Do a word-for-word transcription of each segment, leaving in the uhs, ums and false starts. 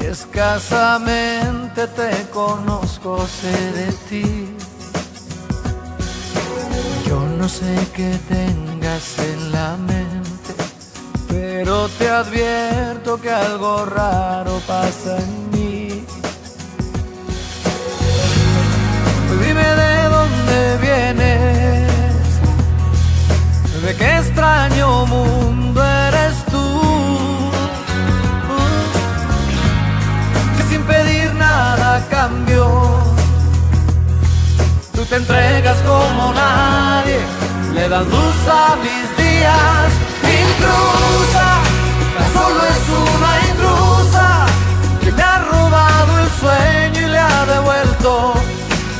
Escasamente te conozco, sé de ti. Yo no sé qué tengas en la mente, pero te advierto que algo raro pasa en mí. Dime de dónde vienes, de qué extraño mundo eres tú. Pedir nada a cambio, tú te entregas como nadie, le das luz a mis días. Intrusa, tan solo es una intrusa que me ha robado el sueño y le ha devuelto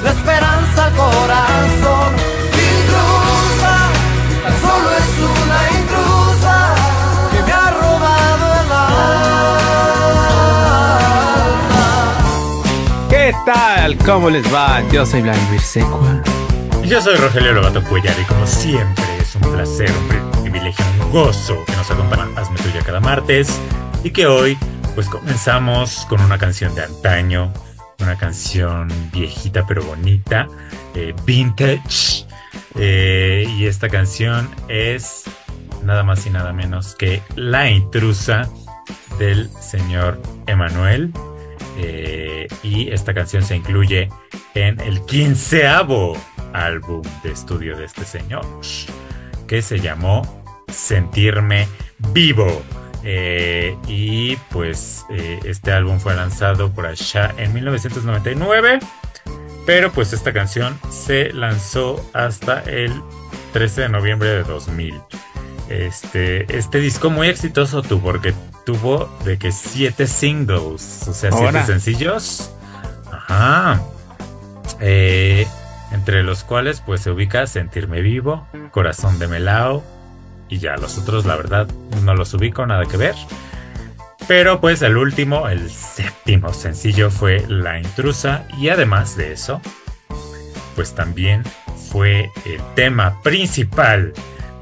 la esperanza al corazón. Intrusa, tan solo es una intrusa que me ha robado el alma. ¿Qué tal? ¿Cómo les va? Yo soy Vladimir Virseco. Y yo soy Rogelio Lobato Cuellar, y como siempre es un placer, un privilegio, un gozo que nos acompaña Hazme Tuya cada martes, y que hoy pues comenzamos con una canción de antaño, una canción viejita pero bonita, eh, vintage, eh, y esta canción es nada más y nada menos que La Intrusa del señor Emmanuel. Eh, y esta canción se incluye en el quinceavo álbum de estudio de este señor, que se llamó Sentirme Vivo. Eh, y pues eh, este álbum fue lanzado por allá en mil novecientos noventa y nueve, pero pues esta canción se lanzó hasta el trece de noviembre de dos mil. Este, este disco muy exitoso tuvo, porque tuvo de que siete singles, o sea, Hola. siete sencillos. Ajá. Eh, entre los cuales pues se ubica Sentirme Vivo, Corazón de Melao, y ya los otros la verdad no los ubico, nada que ver. Pero pues el último, el séptimo sencillo fue La Intrusa, y además de eso, pues también fue el tema principal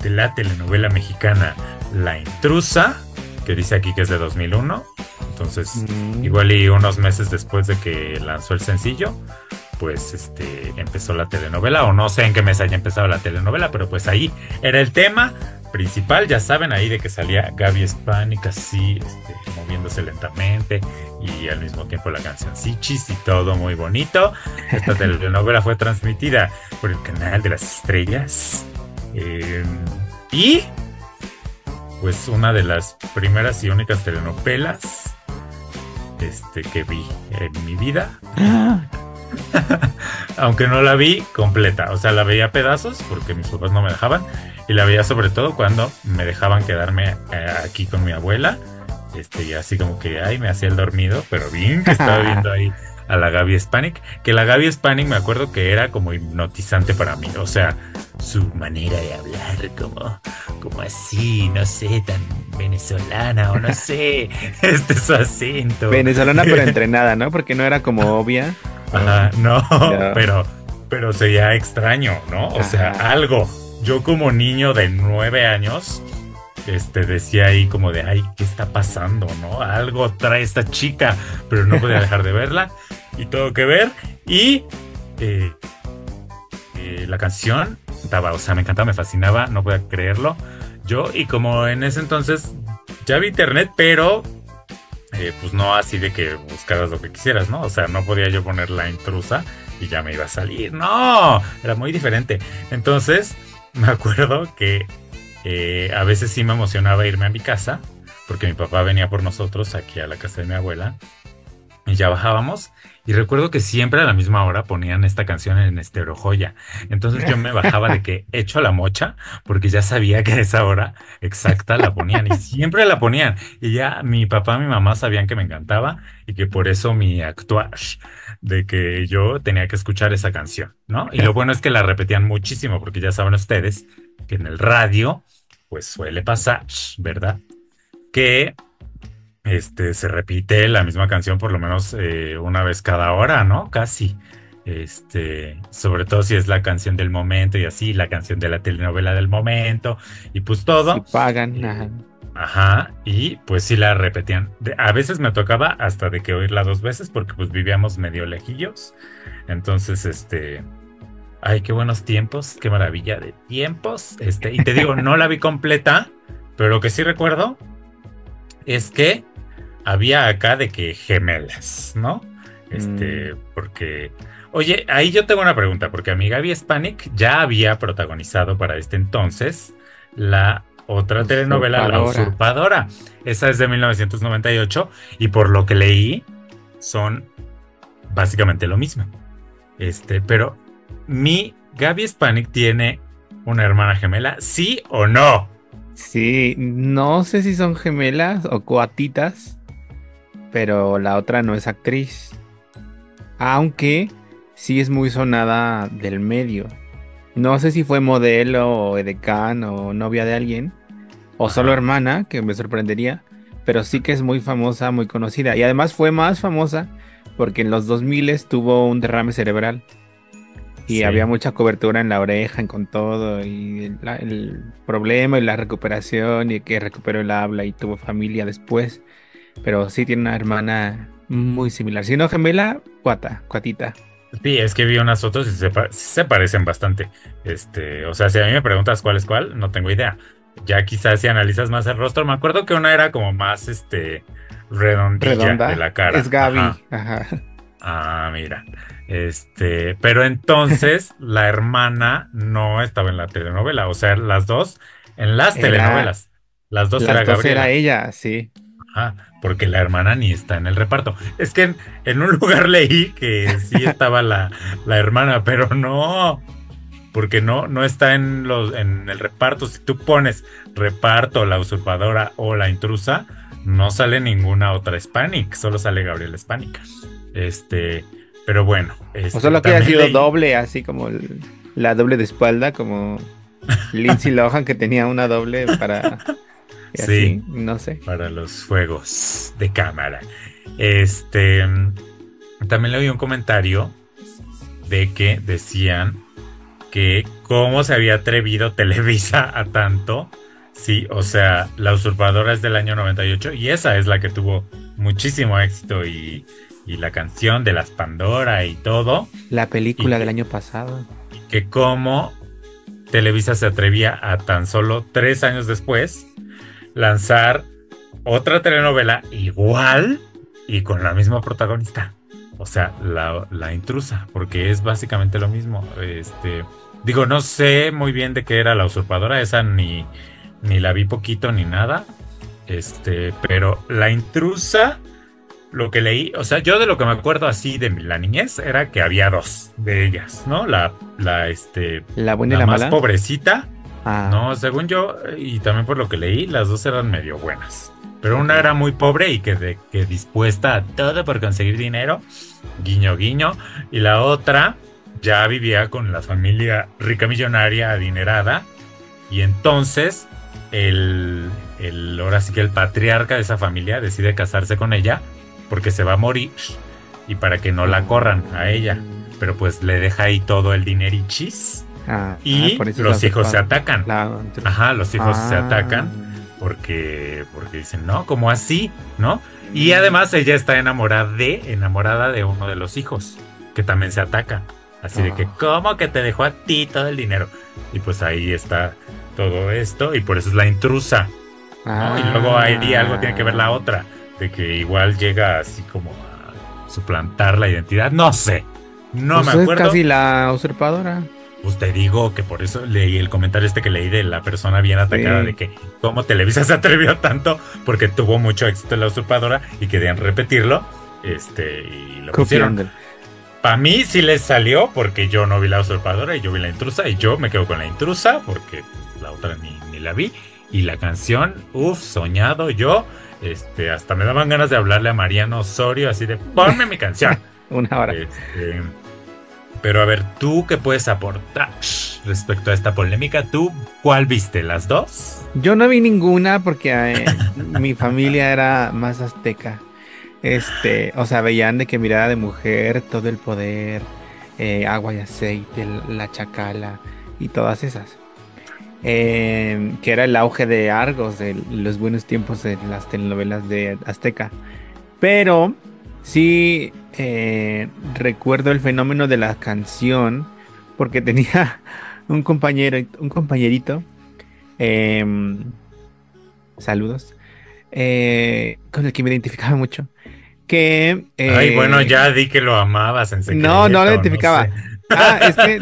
de la telenovela mexicana La Intrusa, que dice aquí que es de dos mil uno, entonces mm. igual y unos meses después de que lanzó el sencillo, pues este empezó la telenovela, o no sé en qué mes haya empezado la telenovela, pero pues ahí era el tema principal, ya saben, ahí de que salía Gaby Hispánica así, este, moviéndose lentamente, y al mismo tiempo la canción Sichis y todo muy bonito. Esta telenovela fue transmitida por el Canal de las Estrellas, eh, y... pues una de las primeras y únicas telenovelas este, que vi en mi vida. Aunque no la vi completa. O sea, la veía a pedazos porque mis papás no me dejaban. Y la veía sobre todo cuando me dejaban quedarme eh, aquí con mi abuela. Este, y así como que, ay, me hacía el dormido. Pero bien que estaba viendo ahí a la Gaby Hispánica. Que la Gaby Hispánica me acuerdo que era como hipnotizante para mí. O sea, su manera de hablar como... como así, no sé, tan venezolana, o no sé, este es su acento. Venezolana pero entrenada, ¿no? Porque no era como obvia. Ajá, no, no. pero pero sería extraño, ¿no? O Ajá. sea, algo. Yo como niño de nueve años, este, decía ahí como de, ay, ¿qué está pasando, no? Algo trae esta chica, pero no podía dejar de verla, y todo que ver, y eh, eh, la canción... o sea, me encantaba, me fascinaba, no podía creerlo yo, y como en ese entonces ya había internet, pero eh, pues no así de que buscaras lo que quisieras, ¿no? O sea, no podía yo poner La Intrusa y ya me iba a salir, no, era muy diferente. Entonces me acuerdo que eh, a veces sí me emocionaba irme a mi casa, porque mi papá venía por nosotros aquí a la casa de mi abuela, Y ya bajábamos, y recuerdo que siempre a la misma hora ponían esta canción en Estéreo Joya. Entonces yo me bajaba de que hecho la mocha, porque ya sabía que a esa hora exacta la ponían, y siempre la ponían. Y ya mi papá y mi mamá sabían que me encantaba, y que por eso mi actuar, de que yo tenía que escuchar esa canción, ¿no? Y lo bueno es que la repetían muchísimo, porque ya saben ustedes que en el radio, pues suele pasar, ¿verdad? Que... Este, se repite la misma canción por lo menos eh, una vez cada hora, ¿no? Casi. Este, sobre todo si es la canción del momento y así, la canción de la telenovela del momento y pues todo. Y pagan. Ajá. Ajá, y pues sí la repetían. De, a veces me tocaba hasta de que oírla dos veces porque pues vivíamos medio lejillos. Entonces, este... Ay, qué buenos tiempos, qué maravilla de tiempos. Este, y te digo, no la vi completa, pero lo que sí recuerdo es que había acá de que gemelas, ¿no? Este, mm. porque... Oye, ahí yo tengo una pregunta, porque a mi Gaby Spanic ya había protagonizado para este entonces la otra usurpadora. telenovela, La Usurpadora. Esa es de mil novecientos noventa y ocho, y por lo que leí, son básicamente lo mismo. Este, pero mi Gaby Spanic tiene una hermana gemela, ¿sí o no? Sí, no sé si son gemelas o coatitas, pero la otra no es actriz. Aunque sí es muy sonada del medio. No sé si fue modelo o edecán o novia de alguien, o solo hermana, que me sorprendería, pero sí que es muy famosa, muy conocida. Y además fue más famosa porque en los dos mil tuvo un derrame cerebral. Y sí, había mucha cobertura en la oreja, con todo, y el, la, el problema y la recuperación, y que recuperó el habla y tuvo familia después. Pero sí tiene una hermana muy similar. Si no gemela, cuata, cuatita. Sí, es que vi unas fotos y se, se parecen bastante. Este, o sea, si a mí me preguntas cuál es cuál, no tengo idea. Ya quizás si analizas más el rostro, me acuerdo que una era como más este redondilla. Redonda de la cara. Es Gaby. Ajá. Ajá. Ah, mira. Este, pero entonces la hermana no estaba en la telenovela, o sea, las dos en las era, telenovelas. Las dos las era dos Gabriela. Era ella, sí. Ajá, porque la hermana ni está en el reparto. Es que en, en un lugar leí que sí estaba la, la hermana, pero no, porque no, no está en los, en el reparto. Si tú pones reparto, La Usurpadora o La Intrusa, no sale ninguna otra Hispánica, solo sale Gabriela Hispánica. Este, pero bueno. Este, o solo que haya sido le... doble, así como el, la doble de espalda, como Lindsay Lohan, que tenía una doble para... Sí, así, no sé. Para los fuegos de cámara. Este, también le oí un comentario de que decían que cómo se había atrevido Televisa a tanto. Sí, o sea, La Usurpadora es del año noventa y ocho y esa es la que tuvo muchísimo éxito y... Y la canción de las Pandora y todo. La película y, del año pasado. Y que cómo Televisa se atrevía a tan solo tres años después lanzar otra telenovela igual y con la misma protagonista. O sea, la, la Intrusa, porque es básicamente lo mismo. Este, digo, no sé muy bien de qué era La Usurpadora, esa ni, ni la vi poquito ni nada. Este, pero La Intrusa... Lo que leí, o sea, yo de lo que me acuerdo así de la niñez era que había dos de ellas, ¿no? La, la, este, la buena la y la más mala. Pobrecita, ah. No, según yo, y también por lo que leí, las dos eran medio buenas, pero okay. Una era muy pobre y que, de, que dispuesta a todo por conseguir dinero, guiño, guiño, y la otra ya vivía con la familia rica, millonaria, adinerada, y entonces el, el ahora sí que el patriarca de esa familia decide casarse con ella, porque se va a morir y para que no la corran a ella, pero pues le deja ahí todo el dinerichis ah, y ah, los hijos se atacan. La... Ajá, los hijos ah. se atacan porque porque dicen, "No, como así, ¿no?" Y además ella está enamorada de enamorada de uno de los hijos que también se ataca. Así ah. de que, "¿Cómo que te dejó a ti todo el dinero?" Y pues ahí está todo esto y por eso es La Intrusa. Ah. ¿No? Y luego ahí algo tiene que ver la otra. De que igual llega así como a suplantar la identidad. No sé, no pues me acuerdo. Es casi La Usurpadora. Pues te digo que por eso leí el comentario este que leí de la persona bien atacada, sí. De que cómo Televisa se atrevió tanto porque tuvo mucho éxito en La Usurpadora y querían repetirlo. Este, y lo pusieron. Para mí sí les salió, porque yo no vi La Usurpadora y yo vi La Intrusa, y yo me quedo con La Intrusa porque la otra ni, ni la vi. Y la canción, uff, soñado yo. Este, hasta me daban ganas de hablarle a Mariano Osorio, así de ponme mi canción. Una hora. Este, pero a ver, ¿tú qué puedes aportar respecto a esta polémica? ¿Tú cuál viste? ¿Las dos? Yo no vi ninguna porque eh, mi familia era más azteca. Este, o sea, veían de que Mirada de Mujer, Todo el Poder, eh, Agua y Aceite, La Chacala y todas esas. Eh, que era el auge de Argos, de los buenos tiempos de las telenovelas de Azteca. Pero sí eh, recuerdo el fenómeno de la canción, porque tenía un compañero, un compañerito, eh, saludos, eh, con el que me identificaba mucho. Que, eh, ay, bueno, ya di que lo amabas en secreto. No, no lo identificaba. No sé. Ah, es que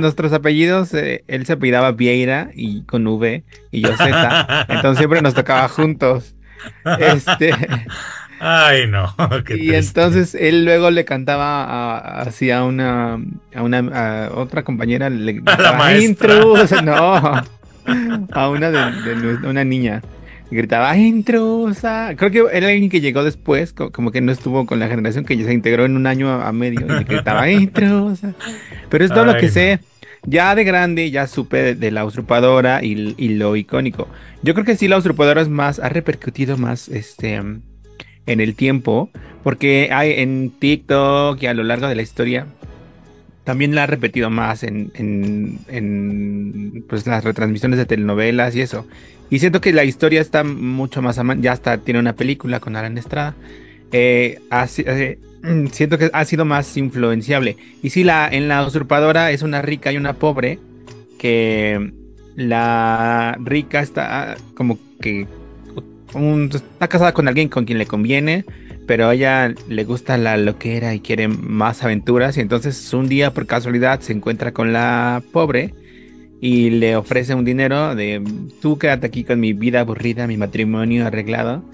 nuestros apellidos, eh, él se apellidaba Vieira y con V y yo Z, entonces siempre nos tocaba juntos. Este, ay no. Qué y triste. Entonces él luego le cantaba así a una a una a otra compañera, le gritaba intrusa, no, a una de, de una niña gritaba intrusa. Creo que era alguien que llegó después, como que no estuvo con la generación, que ya se integró en un año a medio y gritaba intrusa. Pero es todo lo que sé. Ya de grande ya supe de, de La Usurpadora y, y lo icónico. Yo creo que sí, La Usurpadora es más, ha repercutido más este en el tiempo, porque hay en TikTok y a lo largo de la historia también la ha repetido más en, en, en pues, las retransmisiones de telenovelas y eso. Y siento que la historia está mucho más... Ama- ya hasta tiene una película con Alan Estrada. Eh, así, eh, siento que ha sido más influenciable. Y sí, la, en La Usurpadora es una rica y una pobre. Que la rica está como que... Un, está casada con alguien con quien le conviene. Pero a ella le gusta la loquera y quiere más aventuras. Y entonces un día por casualidad se encuentra con la pobre. Y le ofrece un dinero de tú quédate aquí con mi vida aburrida, mi matrimonio arreglado.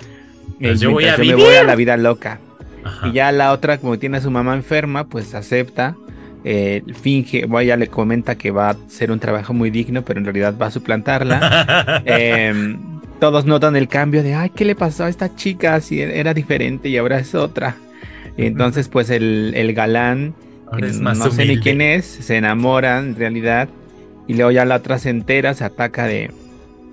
Pues yo voy a vivir. Yo me voy a la vida loca. Ajá. Y ya la otra, como tiene a su mamá enferma, pues acepta. Eh, finge, bueno, ella le comenta que va a ser un trabajo muy digno, pero en realidad va a suplantarla. eh, todos notan el cambio de, ay, ¿qué le pasó a esta chica? Si era diferente y ahora es otra. Y entonces, pues el, el galán, es más no humilde. Sé ni quién es, se enamoran en realidad. Y luego ya la otra se entera, se ataca de,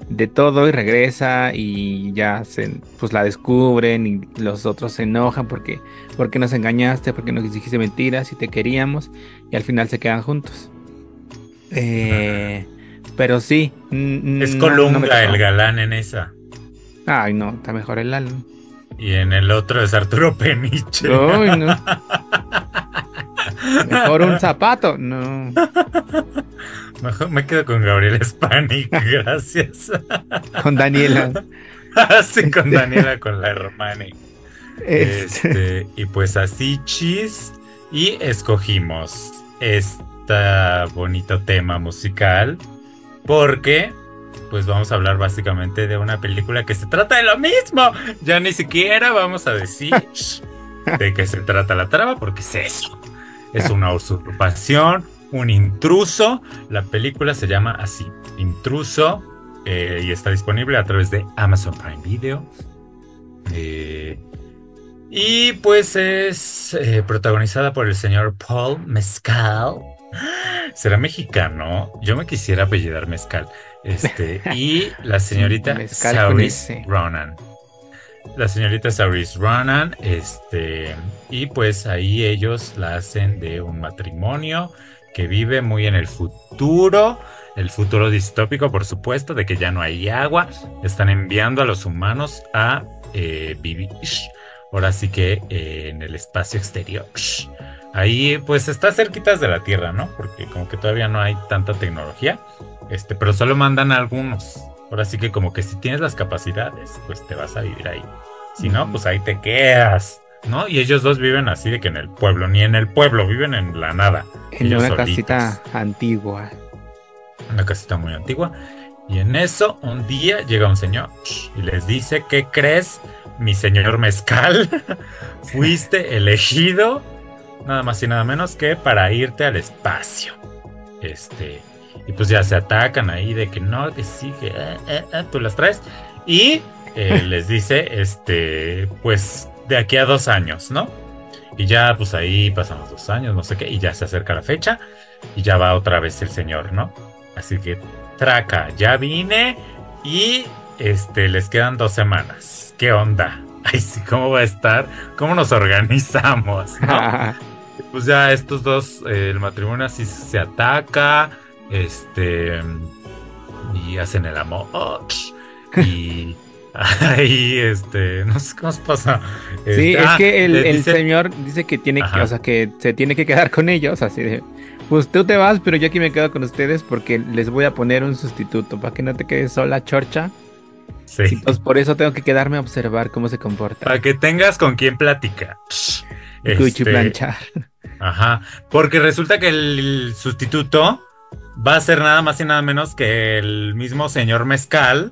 de todo y regresa y ya se, pues la descubren y los otros se enojan porque, porque nos engañaste, porque nos dijiste mentiras y te queríamos y al final se quedan juntos. Eh, uh-huh. Pero sí. N- es Colunga no, no el galán en esa. Ay no, está mejor el álbum. Y en el otro es Arturo Peniche. Uy, no. Mejor un zapato, no. Mejor me quedo con Gabriel Spanic, gracias. Con Daniela. Sí, con este... Daniela, con la Hermani. Este... este, y pues así, chis. Y escogimos este bonito tema musical porque pues vamos a hablar básicamente de una película que se trata de lo mismo. Ya ni siquiera vamos a decir de qué se trata la trama porque es eso. Es una usurpación, un intruso. La película se llama así, Intruso, eh, y está disponible a través de Amazon Prime Video. Eh, y pues es eh, protagonizada por el señor Paul Mescal. ¿Será mexicano? Yo me quisiera apellidar Mescal. Este, y la señorita Saoirse Ronan. La señorita Saoirse Ronan, este, y pues ahí ellos la hacen de un matrimonio que vive muy en el futuro, el futuro distópico, por supuesto, de que ya no hay agua. Están enviando a los humanos a eh, vivir, ahora sí que eh, en el espacio exterior. Ahí pues está cerquitas de la Tierra, ¿no? Porque como que todavía no hay tanta tecnología, este, pero solo mandan a algunos. Ahora sí que como que si tienes las capacidades, pues te vas a vivir ahí. Si no, pues ahí te quedas, ¿no? Y ellos dos viven así de que en el pueblo, ni en el pueblo, viven en la nada. En ellos una solitos. Casita antigua. Una casita muy antigua. Y en eso, un día llega un señor y les dice: ¿qué crees, mi señor Mezcal? Fuiste elegido, nada más y nada menos que para irte al espacio. Este, y pues ya se atacan ahí de que no, que sí, que eh, eh, eh, tú las traes. Y eh, les dice, este, pues de aquí a dos años, ¿no? Y ya, pues ahí pasan los dos años, no sé qué, y ya se acerca la fecha, y ya va otra vez el señor, ¿no? Así que, traca, ya vine, y este, les quedan dos semanas. ¿Qué onda? Ay, sí, ¿cómo va a estar? ¿Cómo nos organizamos, no? Pues ya estos dos, eh, el matrimonio así se ataca, este, y hacen el amor, y... Ahí, este, no sé cómo se pasa. Sí, ah, es que el, el dice, señor dice que tiene que, o sea, que se tiene que quedar con ellos, así de, pues tú te vas, pero yo aquí me quedo con ustedes porque les voy a poner un sustituto, para que no te quedes sola, chorcha. Sí. Y pues por eso tengo que quedarme a observar cómo se comporta. Para que tengas con quién platicar. Este, planchar. Ajá, porque resulta que el sustituto va a ser nada más y nada menos que el mismo señor Mezcal,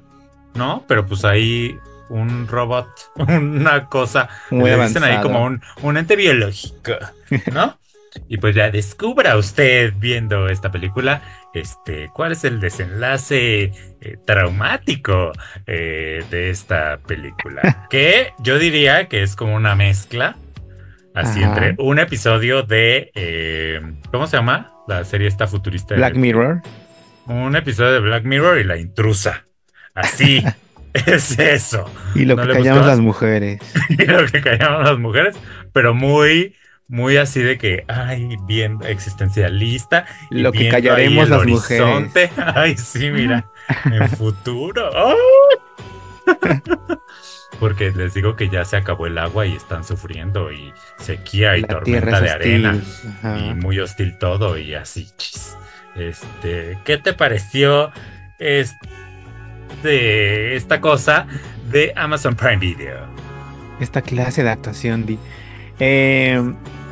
¿no? Pero pues ahí un robot, una cosa, muy le dicen avanzado. Ahí como un, un ente biológico, ¿no? Y pues ya descubra usted viendo esta película, este, cuál es el desenlace eh, traumático eh, de esta película, que yo diría que es como una mezcla, así Ajá. entre un episodio de, eh, ¿cómo se llama? La serie esta futurista. Black de, Mirror. Un episodio de Black Mirror y La Intrusa. Así, es eso. Y lo no que callamos las mujeres. Y lo que callamos las mujeres, pero muy, muy así de que, ay, bien existencialista. Y lo que callaremos el las horizonte. Mujeres. Ay, sí, mira, en futuro. ¡Oh! Porque les digo que ya se acabó el agua y están sufriendo, y sequía y la tormenta de hostil. Arena. Ajá. Y muy hostil todo, y así, chis. Este, ¿qué te pareció este? De esta cosa de Amazon Prime Video. Esta clase de actuación, Di. Eh,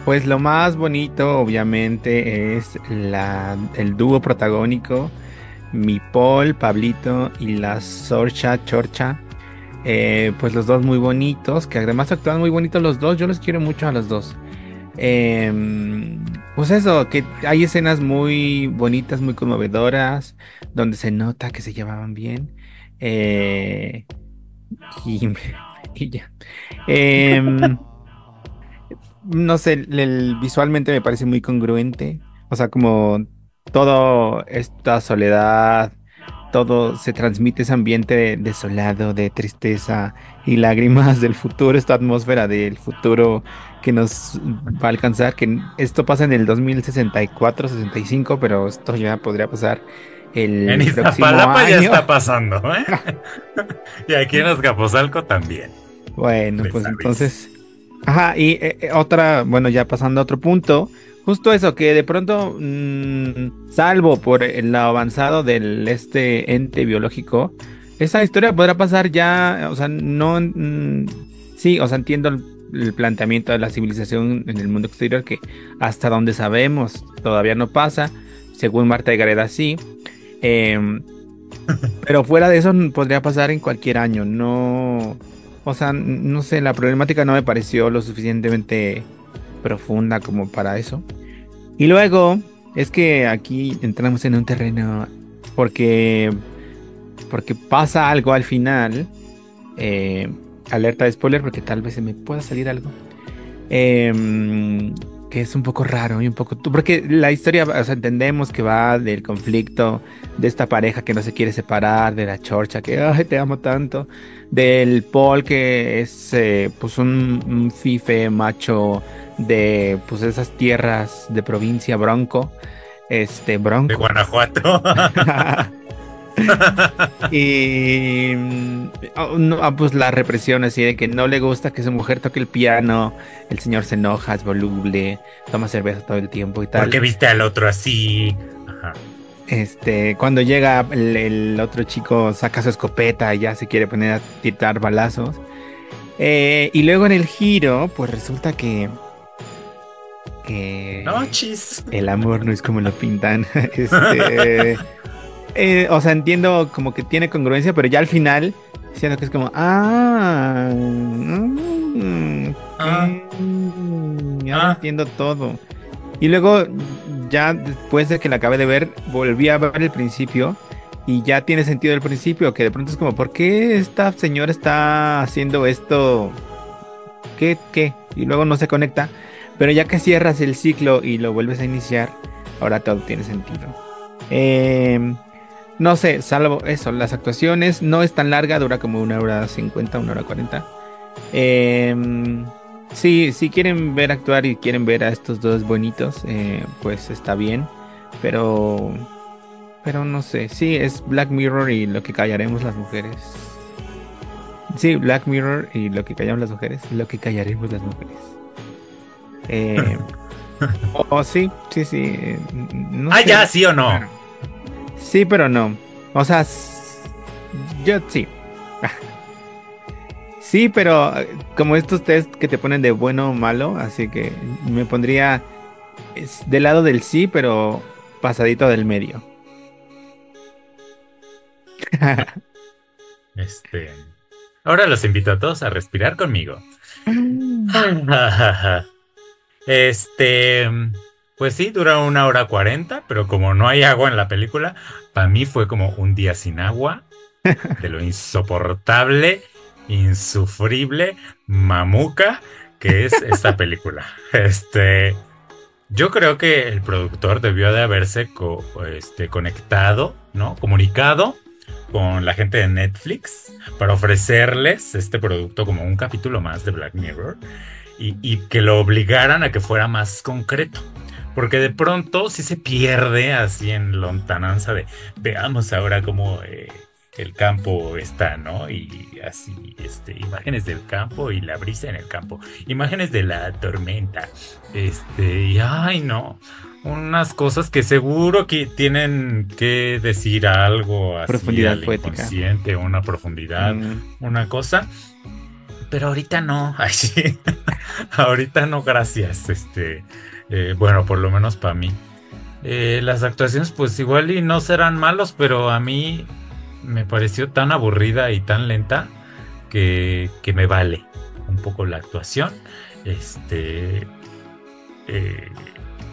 pues lo más bonito, obviamente, es la, el dúo protagónico, mi Paul, Pablito y la Saoirse Chorcha. Eh, pues los dos muy bonitos, que además actúan muy bonitos los dos. Yo los quiero mucho a los dos. Eh, pues eso, que hay escenas muy bonitas, muy conmovedoras, donde se nota que se llevaban bien. Eh, y, y ya. Eh, no sé, el, el, visualmente me parece muy congruente. O sea, como toda esta soledad, todo se transmite ese ambiente desolado, de tristeza y lágrimas del futuro, esta atmósfera del futuro que nos va a alcanzar. Que esto pasa en el dos mil sesenta y cuatro, sesenta y cinco, pero esto ya podría pasar. El en Iztapalapa ya está pasando, ¿eh? Y aquí en Azcapotzalco también. Bueno, pues sabes. Entonces. Ajá, y eh, otra, bueno, ya pasando a otro punto, justo eso, que de pronto, mmm, salvo por el avanzado del este ente biológico, esa historia podrá pasar ya, o sea, no. Mmm, sí, o sea, entiendo el, el planteamiento de la civilización en el mundo exterior, que hasta donde sabemos todavía no pasa, según Marta de Gareda, sí. Eh, pero fuera de eso podría pasar en cualquier año. No, o sea, no sé, la problemática no me pareció lo suficientemente profunda como para eso. Y luego es que aquí entramos en un terreno porque porque pasa algo al final. Eh, alerta de spoiler, porque tal vez se me pueda salir algo. Eh, que es un poco raro y un poco... Porque la historia, o sea, entendemos que va del conflicto de esta pareja que no se quiere separar, de la Chorcha que, ay, te amo tanto, del Paul que es, eh, pues, un, un fife macho de, pues, esas tierras de provincia, bronco, este, bronco. De Guanajuato. Y oh, no, pues la represión así de que no le gusta que su mujer toque el piano, el señor se enoja, es voluble, toma cerveza todo el tiempo y tal. ¿Por qué viste al otro así? Ajá. Este, cuando llega el, el otro chico, saca su escopeta y ya se quiere poner a tirar balazos. Eh, y luego en el giro, pues resulta que que no, chis. El amor no es como lo pintan. Este eh, o sea, entiendo como que tiene congruencia, pero ya al final siento que es como, ah, mm, ah, mm, ya ah. entiendo todo. Y luego, ya después de que la acabé de ver, volví a ver el principio y ya tiene sentido el principio, que de pronto es como, ¿por qué esta señora está haciendo esto? ¿Qué? ¿Qué? Y luego no se conecta, pero ya que cierras el ciclo y lo vuelves a iniciar, ahora todo tiene sentido. Eh, no sé, salvo eso, las actuaciones, no es tan larga, dura como una hora cincuenta, una hora cuarenta. Eh, sí, si quieren ver actuar y quieren ver a estos dos bonitos, eh, pues está bien, pero, pero no sé, sí, es Black Mirror y lo que callaremos las mujeres. Sí, Black Mirror y lo que callamos las mujeres, lo que callaremos las mujeres. Eh, o oh, oh, sí, sí, sí. No ah, sé. Ya, sí o no. Bueno, sí, pero no. O sea, yo sí. Sí, pero como estos test que te ponen de bueno o malo, así que me pondría del lado del sí, pero pasadito del medio. Este... Ahora los invito a todos a respirar conmigo. Este, pues sí, dura una hora cuarenta, pero como no hay agua en la película, para mí fue como un día sin agua, de lo insoportable, insufrible, mamuca que es esta película. Este, yo creo que el productor debió de haberse co- este, conectado, ¿no? Comunicado con la gente de Netflix para ofrecerles este producto como un capítulo más de Black Mirror y, y que lo obligaran a que fuera más concreto, porque de pronto sí se pierde así en lontananza de veamos ahora cómo eh, el campo está, ¿no? Y así, este, imágenes del campo y la brisa en el campo, imágenes de la tormenta, este, y ay no, unas cosas que seguro que tienen que decir algo así, profundidad al inconsciente, poética. Una profundidad, mm. una cosa, pero ahorita no, ay, sí. ahorita no, gracias, este, eh, bueno, por lo menos para mí, eh, las actuaciones pues igual y no serán malos, pero a mí me pareció tan aburrida y tan lenta que, que me vale un poco la actuación, este, eh,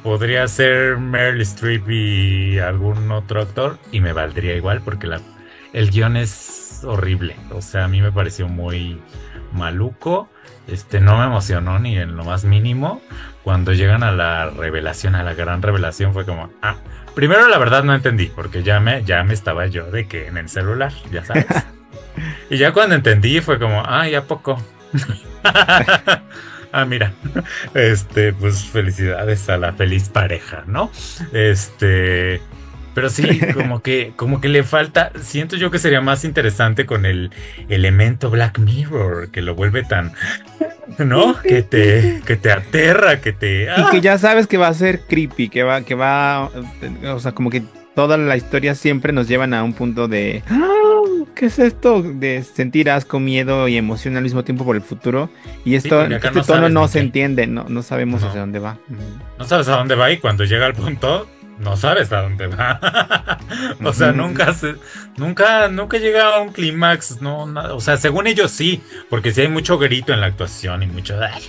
podría ser Meryl Streep y algún otro actor y me valdría igual porque la, el guión es horrible. O sea, a mí me pareció muy maluco. Este, no me emocionó ni en lo más mínimo. Cuando llegan a la revelación, a la gran revelación, fue como... ah, primero la verdad no entendí porque ya me, ya me estaba yo de que en el celular, ya sabes. Y ya cuando entendí fue como... ah, ¿y a poco? Ah, mira, este, pues felicidades a la feliz pareja, ¿no? Este, pero sí, como que, como que le falta, siento yo que sería más interesante con el elemento Black Mirror, que lo vuelve tan, ¿no? Que te, que te aterra, que te... ¡ah! Y que ya sabes que va a ser creepy, que va, que va, o sea, como que toda la historia siempre nos llevan a un punto de... ¿qué es esto? De sentir asco, miedo y emoción al mismo tiempo por el futuro. Y esto, sí, este no tono no se entiende, no, no sabemos no. hacia dónde va. No sabes a dónde va y cuando llega al punto, no sabes a dónde va. O sea, nunca, se, nunca, nunca llega a un clímax. No, o sea, según ellos sí, porque sí hay mucho grito en la actuación y mucho... ay,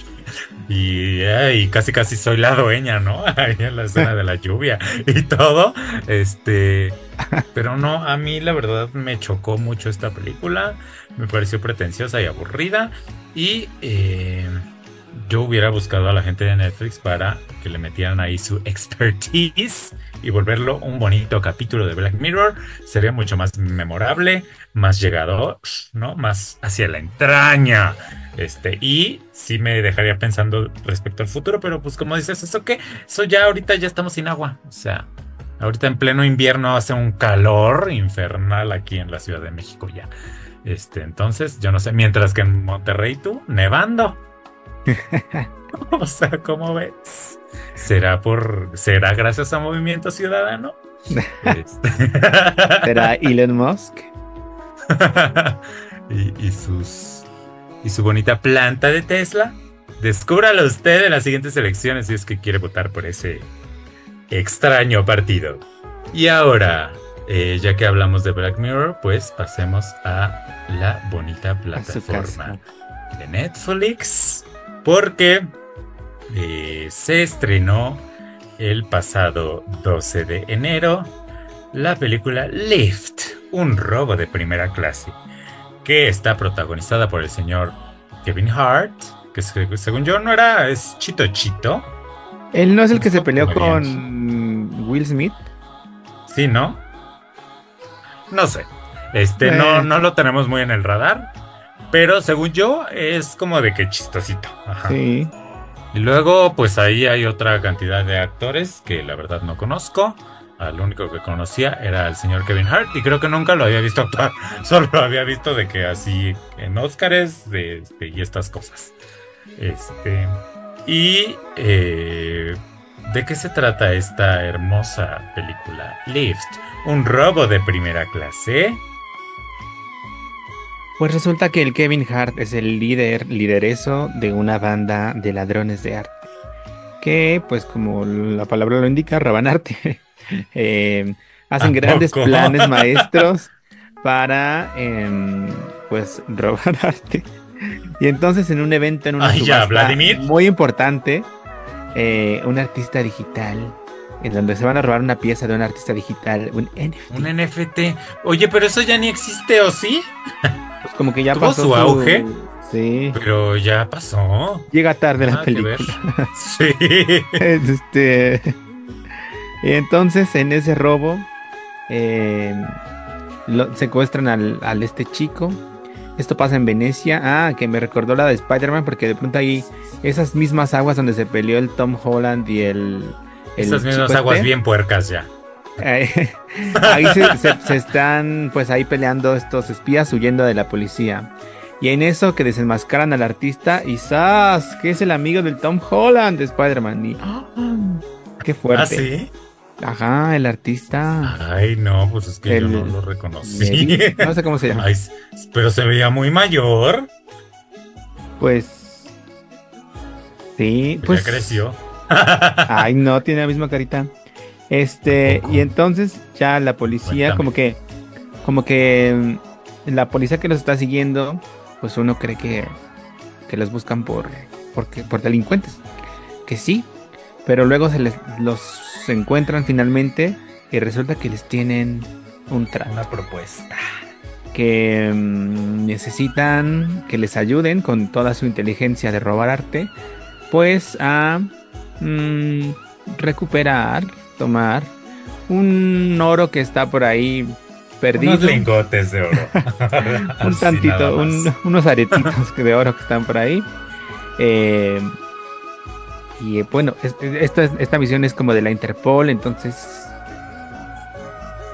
y, y casi casi soy la dueña, ¿no? Ahí en la escena de la lluvia y todo. Este... pero no, a mí la verdad me chocó mucho esta película. Me pareció pretenciosa y aburrida. Y eh, yo hubiera buscado a la gente de Netflix para que le metieran ahí su expertise y volverlo un bonito capítulo de Black Mirror. Sería mucho más memorable, más llegador, ¿no? Más hacia la entraña. Este, y sí me dejaría pensando respecto al futuro, pero pues como dices, eso que eso ya ahorita ya estamos sin agua. O sea, ahorita en pleno invierno hace un calor infernal aquí en la Ciudad de México ya. Este, entonces, yo no sé, mientras que en Monterrey tú, nevando. O sea, ¿cómo ves? ¿Será por, será gracias a Movimiento Ciudadano? Este. ¿Será Elon Musk? y, y sus... y su bonita planta de Tesla. Descúbralo usted en las siguientes elecciones si es que quiere votar por ese extraño partido. Y ahora, Eh, ya que hablamos de Black Mirror, pues pasemos a la bonita plataforma de Netflix, porque eh, se estrenó el pasado doce de enero la película Lift, un robo de primera clase, que está protagonizada por el señor Kevin Hart, que según yo no era, es Chito Chito. ¿Él no es el que se peleó con Will Smith? Sí, ¿no? No sé, este, eh. no, no lo tenemos muy en el radar, pero según yo es como de que chistosito. Ajá. Sí. Y luego pues ahí hay otra cantidad de actores que la verdad no conozco. Al único que conocía era el señor Kevin Hart y creo que nunca lo había visto actuar, solo lo había visto de que así en Óscares de, de, y estas cosas. Este, y eh, ¿de qué se trata esta hermosa película Lift? ¿Un robo de primera clase? Pues resulta que el Kevin Hart es el líder, lidereso de una banda de ladrones de arte. Que, pues como la palabra lo indica, roban arte. eh, hacen grandes poco? planes maestros para, eh, pues, robar arte. Y entonces en un evento, en una Ay, subasta ya, Vladimir. muy importante... Eh, un artista digital, en donde se van a robar una pieza de un artista digital, un N F T. Un N F T. Oye, pero eso ya ni existe, ¿o sí? Pues como que ya ¿Tuvo pasó. su auge. Su... Sí. Pero ya pasó. Llega tarde ah, la película. Sí. este. Y entonces en ese robo eh, lo, secuestran al, al este chico. Esto pasa en Venecia. Ah, que me recordó la de Spider-Man, porque de pronto hay esas mismas aguas donde se peleó el Tom Holland y el... el esas mismas este. aguas bien puercas ya. Eh, ahí se, se, se están pues ahí peleando estos espías huyendo de la policía. Y en eso que desenmascaran al artista y ¡zas! Que es el amigo del Tom Holland de Spider-Man. Y, oh, ¡qué fuerte! ¿Ah, sí? Ajá, el artista. Ay, no, pues es que el, yo no lo reconocí. Mary, no sé cómo se llama. Ay, pero se veía muy mayor. Pues sí, pues, pues ya creció. Ay, no, tiene la misma carita. Este, ¿Tampoco? Y entonces ya la policía, Cuéntame. como que, como que la policía que los está siguiendo, pues uno cree que, que los buscan por, por, por delincuentes. Que sí. Pero luego se les los encuentran finalmente y resulta que les tienen un trato. Una propuesta. Que mmm, necesitan que les ayuden con toda su inteligencia de robar arte, pues a mmm, recuperar, tomar un oro que está por ahí perdido. Unos lingotes de oro. un tantito, un, unos aretitos de oro que están por ahí. Eh... Y bueno, esta, esta misión es como de la Interpol, entonces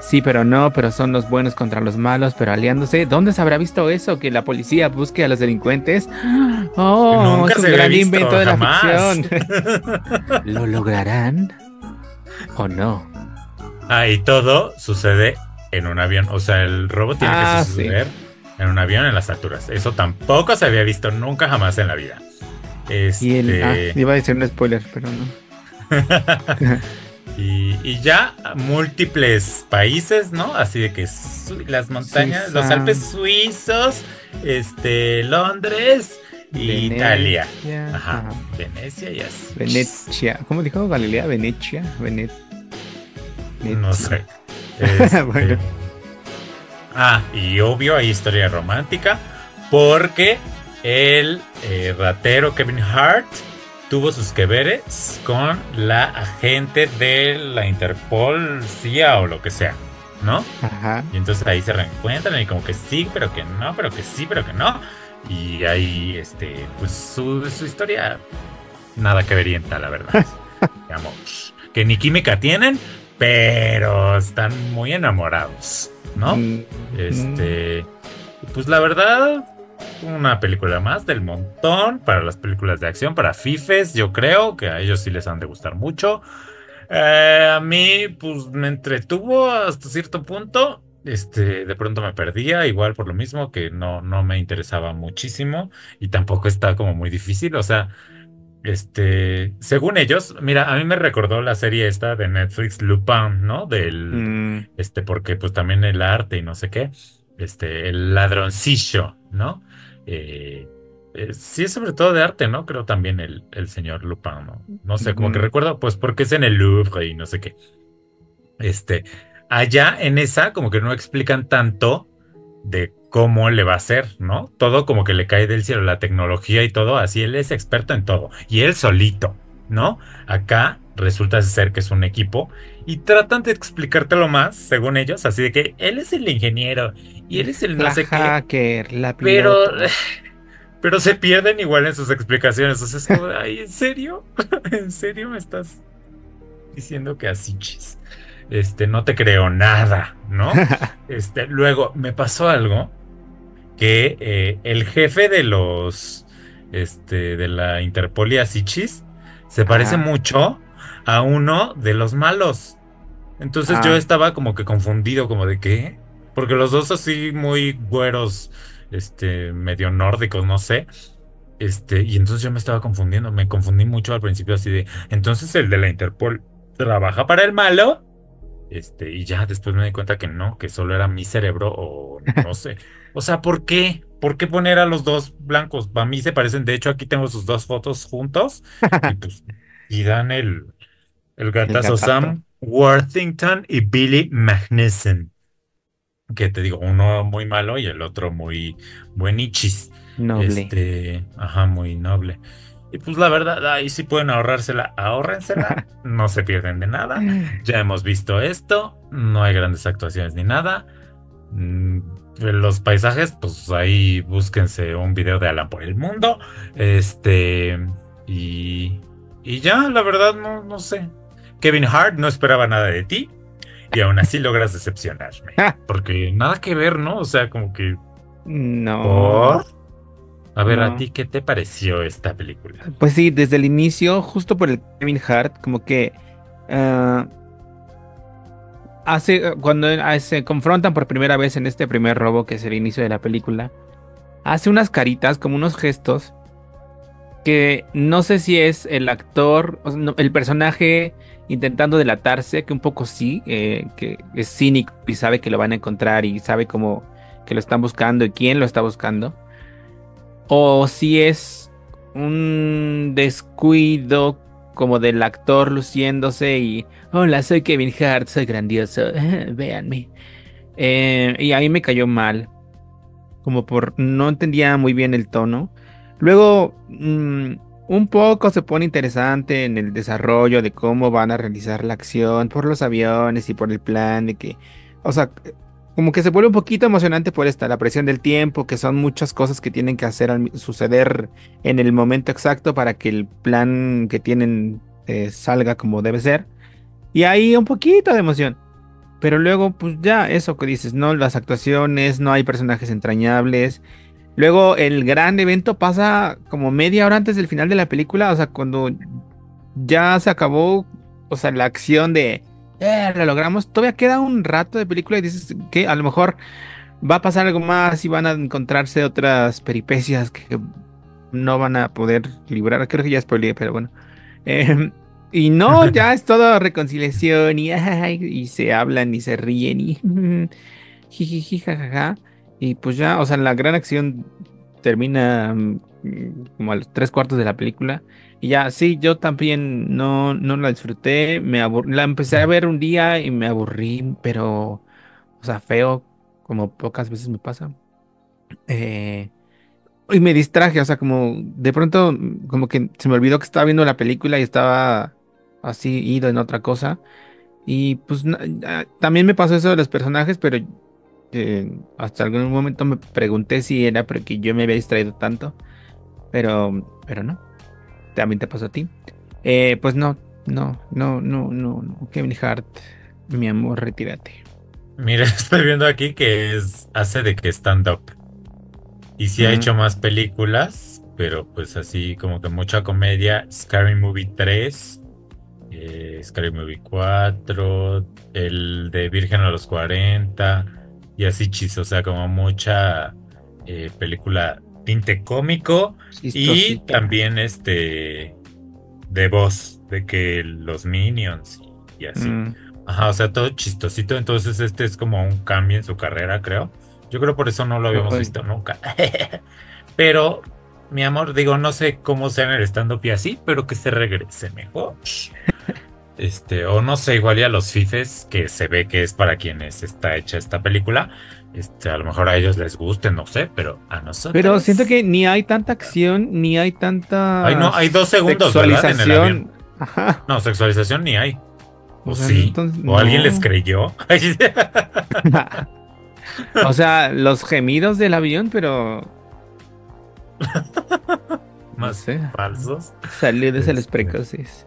sí, pero no, pero son los buenos contra los malos, pero aliándose. ¿Dónde se habrá visto eso? Que la policía busque a los delincuentes. ¡Oh! Nunca es un gran visto, invento de jamás. la ficción. ¿Lo lograrán o no? Ah, y todo sucede en un avión. O sea, el robo tiene ah, que suceder sí. en un avión en las alturas. Eso tampoco se había visto nunca jamás en la vida. Este... Y el, ah, iba a decir un spoiler, pero no. y, y ya múltiples países, ¿no? Así de que su- las montañas, Suiza. los Alpes suizos, este, Londres y Venecia. Italia. Ajá. Ajá. Venecia y así. Venecia. ¿Cómo dijo Galilea? Venecia. Venet. No sé. Este... bueno. Ah, y obvio hay historia romántica porque el eh, ratero Kevin Hart tuvo sus queveres con la agente de la Interpol, C I A o lo que sea, ¿no? Ajá. Y entonces ahí se reencuentran y como que sí, pero que no, pero que sí, pero que no. Y ahí, este, pues su, su historia nada que verienta, la verdad. Digamos, que ni química tienen, pero están muy enamorados, ¿no? Mm. Este, pues la verdad... Una película más del montón para las películas de acción, para fifes, yo creo que a ellos sí les han de gustar mucho. Eh, a mí, pues, me entretuvo hasta cierto punto. Este, de pronto me perdía, igual por lo mismo que no, no me interesaba muchísimo y tampoco está como muy difícil. O sea, Este, según ellos, mira, a mí me recordó la serie esta de Netflix, Lupin, ¿no? Del, mm. este, porque pues también el arte y no sé qué, este, el ladroncillo, ¿no? Eh, eh, sí, sobre todo de arte, ¿no? Creo también el, el señor Lupin, ¿no? No sé, como mm. que recuerdo, pues porque es en el Louvre y no sé qué. Este, allá en esa como que no explican tanto de cómo le va a hacer, ¿no? Todo como que le cae del cielo, la tecnología y todo, así él es experto en todo, y él solito, ¿no? Acá resulta ser que es un equipo, y tratan de explicártelo más, según ellos, así de que él es el ingeniero, y él es el no la sé hacker, qué, la pero, pero se pierden igual en sus explicaciones, o sea, es como, ay, ¿en serio? ¿En serio me estás diciendo que así chis? Este, no te creo nada, ¿no? Este, luego me pasó algo que eh, el jefe de los este, de la Interpol y Asichis se parece ah. mucho a uno de los malos. Entonces ah. yo estaba como que confundido, como de qué, porque los dos así muy güeros, este, medio nórdicos, no sé. Este, y entonces yo me estaba confundiendo, me confundí mucho al principio así de, entonces el de la Interpol trabaja para el malo. Este, y ya después me di cuenta que no, que solo era mi cerebro o no sé. O sea, ¿por qué? ¿Por qué poner a los dos blancos? Para mí se parecen, de hecho aquí tengo sus dos fotos juntos y, pues, y dan el, el gatazo. Sam Worthington y Billy Magnussen. Que te digo, uno muy malo y el otro muy buenichis. Noble. Este, ajá, muy noble. Y pues la verdad, ahí sí pueden ahorrársela, ahórrensela, no se pierden de nada. Ya hemos visto esto, no hay grandes actuaciones ni nada. Los paisajes, pues ahí búsquense un video de Alan por el mundo. Este, y, y ya, la verdad, no, no sé. Kevin Hart, no esperaba nada de ti y aún así logras decepcionarme. Porque nada que ver, ¿no? O sea, como que... No... ¿Por? A ver, no. ¿A ti qué te pareció esta película? Pues sí, desde el inicio, justo por el Kevin Hart, como que uh, hace cuando uh, se confrontan por primera vez en este primer robo, que es el inicio de la película, hace unas caritas, como unos gestos, que no sé si es el actor, o sea, no, el personaje intentando delatarse, que un poco sí, eh, que es cínico y sabe que lo van a encontrar y sabe cómo que lo están buscando y quién lo está buscando. O si es un descuido como del actor luciéndose y... Hola, soy Kevin Hart, soy grandioso, véanme. Eh, y a mí me cayó mal. Como por... No entendía muy bien el tono. Luego, mmm, un poco se pone interesante en el desarrollo de cómo van a realizar la acción por los aviones y por el plan de que... O sea... Como que se vuelve un poquito emocionante por esta, la presión del tiempo, que son muchas cosas que tienen que hacer al suceder en el momento exacto para que el plan que tienen eh, salga como debe ser. Y hay un poquito de emoción. Pero luego, pues ya, eso que dices, ¿no? Las actuaciones, no hay personajes entrañables. Luego el gran evento pasa como media hora antes del final de la película, o sea, cuando ya se acabó, o sea, la acción de... Eh, lo logramos, todavía queda un rato de película y dices que a lo mejor va a pasar algo más y van a encontrarse otras peripecias que no van a poder librar. Creo que ya spoileé, pero bueno. Eh, y no, ya es todo reconciliación y, ay, y se hablan y se ríen y jijiji, jajaja. Y pues ya, o sea, la gran acción termina como a los tres cuartos de la película. Y ya, sí, yo también no, no la disfruté, me abur- la empecé a ver un día y me aburrí, pero, o sea, feo, como pocas veces me pasa. Eh, y me distraje, o sea, como de pronto, como que se me olvidó que estaba viendo la película y estaba así, ido en otra cosa. Y pues na- también me pasó eso de los personajes, pero eh, hasta algún momento me pregunté si era porque yo me había distraído tanto, pero, pero no. También te pasó a ti. Eh, pues no, no, no, no, no, no. Kevin Hart, mi amor, retírate. Mira, estoy viendo aquí que es, hace de que stand-up. Y sí, uh-huh. Ha hecho más películas, pero pues así como que mucha comedia. Scary Movie tres, eh, Scary Movie cuatro, el de Virgen a los cuarenta, y así chis, o sea, como mucha eh, película... tinte cómico. Chistosita. Y también este de voz, de que los Minions y, y así. Mm. Ajá, o sea, todo chistosito. Entonces este es como un cambio en su carrera, creo. Yo creo por eso no lo habíamos Ajá. visto nunca. Pero, mi amor, digo, no sé cómo sea en el stand-up y así, pero que se regrese mejor. Este, o no sé, igual y a los fifes, que se ve que es para quienes está hecha esta película. Este, a lo mejor a ellos les guste, no sé, pero a nosotros. Pero siento que ni hay tanta acción, ni hay tanta. Ay, no, hay dos segundos, ¿verdad? En el avión. Ajá. No, sexualización ni hay. O, o sea, sí. Entonces, o no. Alguien les creyó. O sea, los gemidos del avión, pero. Más no sé. Falsos. Saludos a los precoces.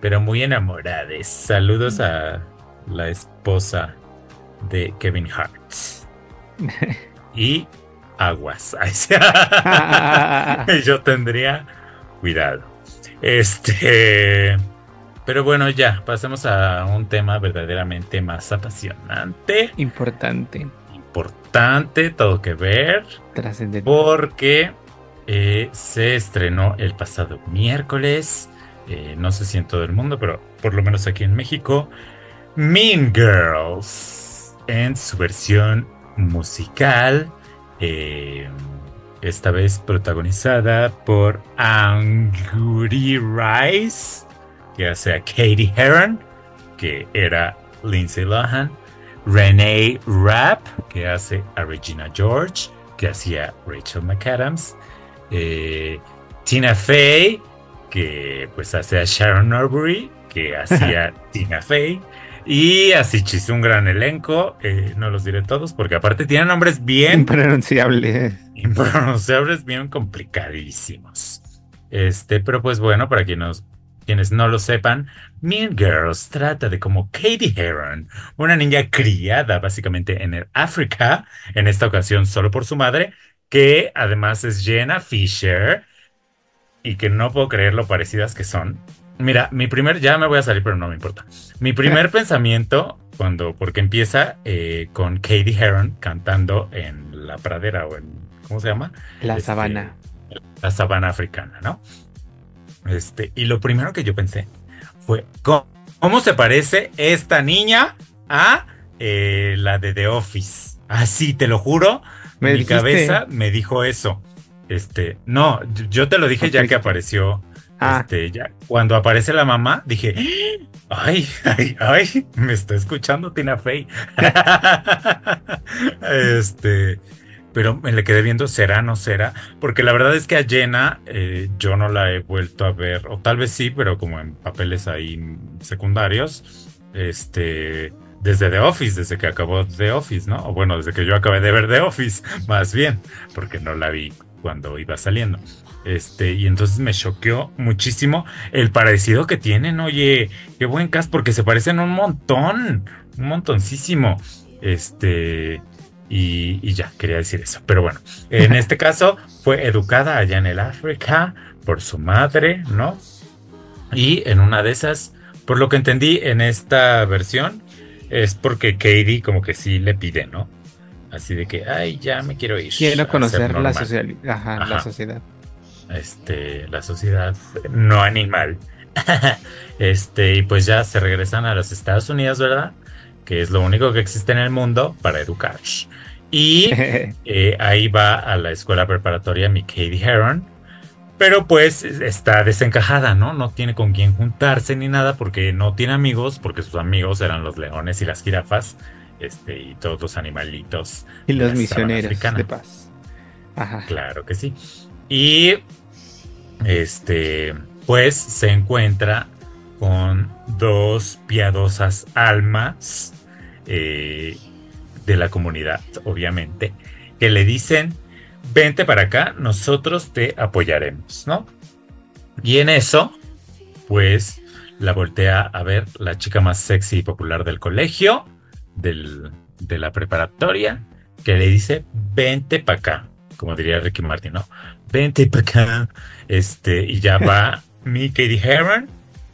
Pero muy enamoradas. Saludos a la esposa de Kevin Hart. Y aguas. Yo tendría cuidado. Este. Pero bueno, ya. Pasemos a un tema verdaderamente más apasionante. Importante. Importante. Todo que ver. Trascendente. Porque eh, se estrenó el pasado miércoles. Eh, no sé si en todo el mundo, pero por lo menos aquí en México, Mean Girls en su versión musical, eh, esta vez protagonizada por Angourie Rice, que hace a Cady Heron, que era Lindsay Lohan, Renee Rapp, que hace a Regina George, que hacía Rachel McAdams, eh, Tina Fey, que pues hace a Sharon Norbury, que hacía Tina Fey, y así chis, un gran elenco, eh, no los diré todos, porque aparte tienen nombres bien... Impronunciables. Impronunciables, bien complicadísimos. Este, pero pues bueno, para quienes, quienes no lo sepan, Mean Girls trata de como Cady Heron, una niña criada básicamente en el África, en esta ocasión solo por su madre, que además es Jenna Fischer, y que no puedo creer lo parecidas que son. Mira, mi primer... Ya me voy a salir, pero no me importa. Mi primer pensamiento, cuando... Porque empieza eh, con Cady Heron cantando en la pradera o en... ¿Cómo se llama? La este, sabana. La sabana africana, ¿no? Este, y lo primero que yo pensé fue... ¿Cómo, cómo se parece esta niña a eh, la de The Office? Así, te lo juro. Mi dijiste? cabeza me dijo eso. Este, no, yo te lo dije ya que apareció, ah. este, ya cuando aparece la mamá, dije, ay, ay, ay, me está escuchando Tina Fey. Este, pero me le quedé viendo, será, no será, porque la verdad es que a Jenna eh, yo no la he vuelto a ver, o tal vez sí, pero como en papeles ahí secundarios, este, desde The Office, desde que acabó The Office, ¿no? O bueno, desde que yo acabé de ver The Office, más bien, porque no la vi cuando iba saliendo, este, y entonces me choqueó muchísimo el parecido que tienen. Oye, qué buen cast, porque se parecen un montón, un montoncísimo, este, y, y ya, quería decir eso, pero bueno, en este caso fue educada allá en el África por su madre, ¿no? Y en una de esas, por lo que entendí en esta versión, es porque Cady como que sí le pide, ¿no? Así de que, ay, ya me quiero ir. Quiero conocer la, social... Ajá, Ajá. la sociedad. Este, la sociedad no animal. Este, y pues ya se regresan a los Estados Unidos, ¿verdad? Que es lo único que existe en el mundo para educar. Y eh, ahí va a la escuela preparatoria mi Cady Heron. Pero pues está desencajada, ¿no? No tiene con quién juntarse ni nada porque no tiene amigos, porque sus amigos eran los leones y las jirafas. Este, y todos los animalitos y los misioneros de paz. Ajá. Claro que sí. Y este, pues se encuentra con dos piadosas almas eh, de la comunidad, obviamente, que le dicen: vente para acá, nosotros te apoyaremos, ¿no? Y en eso, pues la voltea a ver la chica más sexy y popular del colegio. Del, de la preparatoria, que le dice vente para acá, como diría Ricky Martin, ¿no? Vente para acá, este, y ya va mi Cady Heron,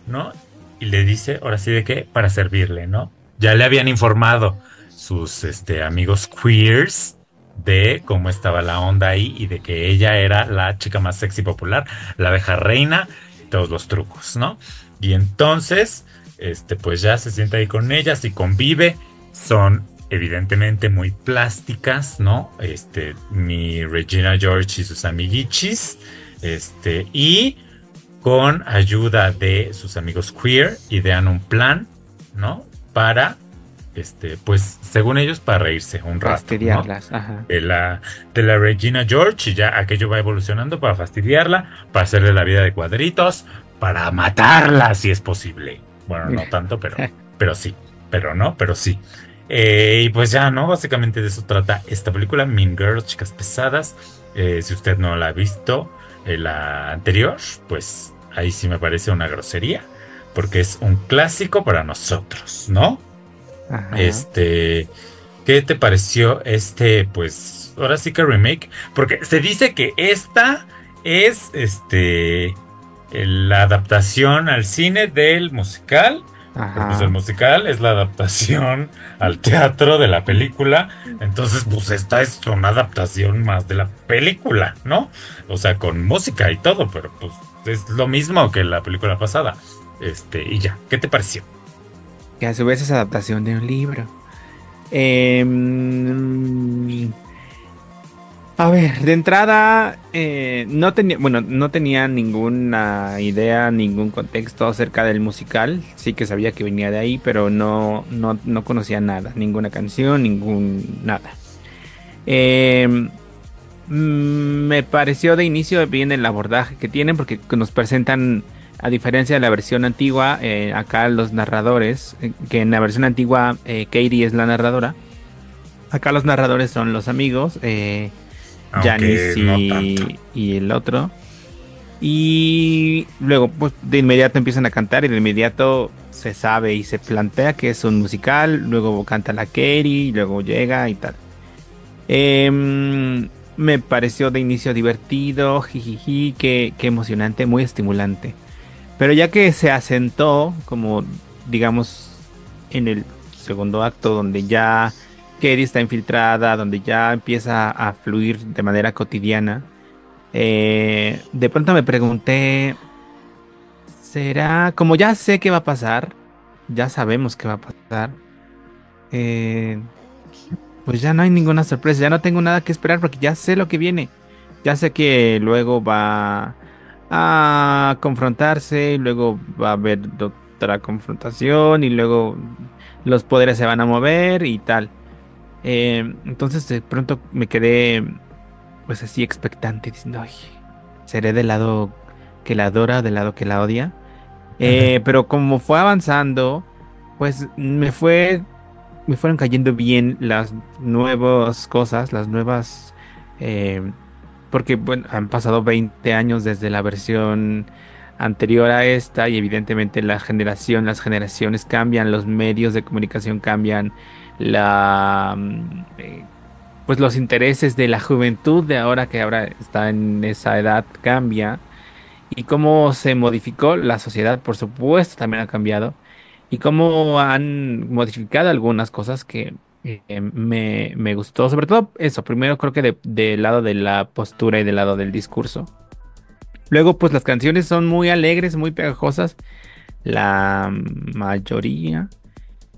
¿no? Y le dice, ahora sí de qué, para servirle, ¿no? Ya le habían informado sus este, amigos queers de cómo estaba la onda ahí y de que ella era la chica más sexy popular, la abeja reina, todos los trucos, ¿no? Y entonces, este, pues ya se sienta ahí con ellas y convive. Son evidentemente muy plásticas, ¿no? Este, mi Regina George y sus amiguichis, este, y con ayuda de sus amigos queer idean un plan, ¿no? Para, este, pues, según ellos, para reírse un rato, fastidiarlas, ¿no? Ajá. De la, de la Regina George, y ya aquello va evolucionando para fastidiarla, para hacerle la vida de cuadritos, para matarla si es posible. Bueno, no tanto, pero, pero sí, pero no, pero sí. Eh, y pues ya, ¿no? Básicamente de eso trata esta película, Mean Girls, Chicas Pesadas. Eh, si usted no la ha visto, eh, la anterior, pues ahí sí me parece una grosería, porque es un clásico para nosotros, ¿no? Ajá. Este, ¿qué te pareció este, pues, ahora sí que remake? Porque se dice que esta es, este, la adaptación al cine del musical. Pues el musical es la adaptación al teatro de la película. Entonces, pues esta es una adaptación más de la película, ¿no? O sea, con música y todo, pero pues es lo mismo que la película pasada. Este, y ya, ¿qué te pareció? Que a su vez es adaptación de un libro. Eh, a ver, de entrada, eh, no tenía, bueno, no tenía ninguna idea, ningún contexto acerca del musical. Sí que sabía que venía de ahí, pero no, no, no conocía nada, ninguna canción, ningún nada. Eh, me pareció de inicio bien el abordaje que tienen, porque nos presentan, a diferencia de la versión antigua, eh, acá los narradores, que en la versión antigua eh, Cady es la narradora. Acá los narradores son los amigos, eh, Janice no y, y el otro. Y luego pues de inmediato empiezan a cantar, y de inmediato se sabe y se plantea que es un musical. Luego canta la Cady y luego llega y tal. eh, Me pareció de inicio divertido, jijiji, qué, qué emocionante, muy estimulante. Pero ya que se asentó, como digamos en el segundo acto, donde ya Cady está infiltrada, donde ya empieza a fluir de manera cotidiana, eh, de pronto me pregunté, ¿será? Como ya sé qué va a pasar, ya sabemos qué va a pasar, eh, pues ya no hay ninguna sorpresa, ya no tengo nada que esperar porque ya sé lo que viene. Ya sé que luego va a confrontarse, y luego va a haber otra confrontación, y luego los poderes se van a mover y tal. Eh, entonces de pronto me quedé pues así expectante, diciendo, ay, seré del lado que la adora, del lado que la odia. eh, uh-huh. Pero como fue avanzando, pues me fue me fueron cayendo bien las nuevas cosas, las nuevas, eh, porque bueno, han pasado veinte años desde la versión anterior a esta, y evidentemente la generación, las generaciones cambian, los medios de comunicación cambian, la eh, pues los intereses de la juventud de ahora, que ahora está en esa edad, cambia, y cómo se modificó la sociedad, por supuesto, también ha cambiado, y cómo han modificado algunas cosas que eh, me, me gustó, sobre todo eso, primero creo que de, del lado de la postura y del lado del discurso. Luego pues las canciones son muy alegres, muy pegajosas, la mayoría.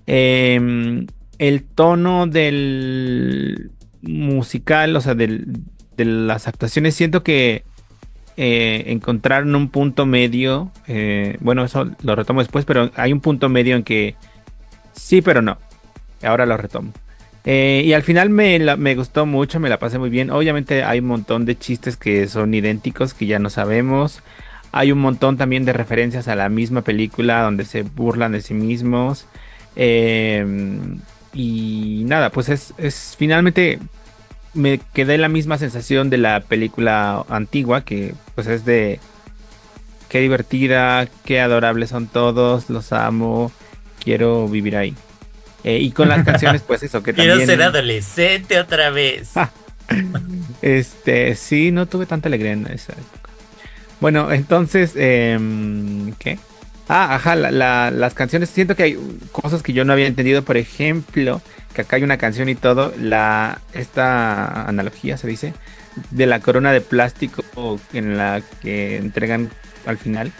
eh, El tono del musical, o sea, del, de las actuaciones, siento que eh, encontraron un punto medio. Eh, bueno, eso lo retomo después, pero hay un punto medio en que sí, pero no. Ahora lo retomo. Eh, y al final me, la, me gustó mucho, me la pasé muy bien. Obviamente hay un montón de chistes que son idénticos, que ya no sabemos. Hay un montón también de referencias a la misma película, donde se burlan de sí mismos. Eh... Y nada, pues es, es finalmente me quedé la misma sensación de la película antigua, que pues es de qué divertida, qué adorables son todos, los amo, quiero vivir ahí. Eh, y con las canciones, pues eso, que también... Quiero ser adolescente otra vez. este, sí, no tuve tanta alegría en esa época. Bueno, entonces, eh, ¿qué? Ah, ajá, la, la, las canciones, siento que hay cosas que yo no había entendido, por ejemplo, que acá hay una canción y todo, la esta analogía se dice, de la corona de plástico en la que entregan al final,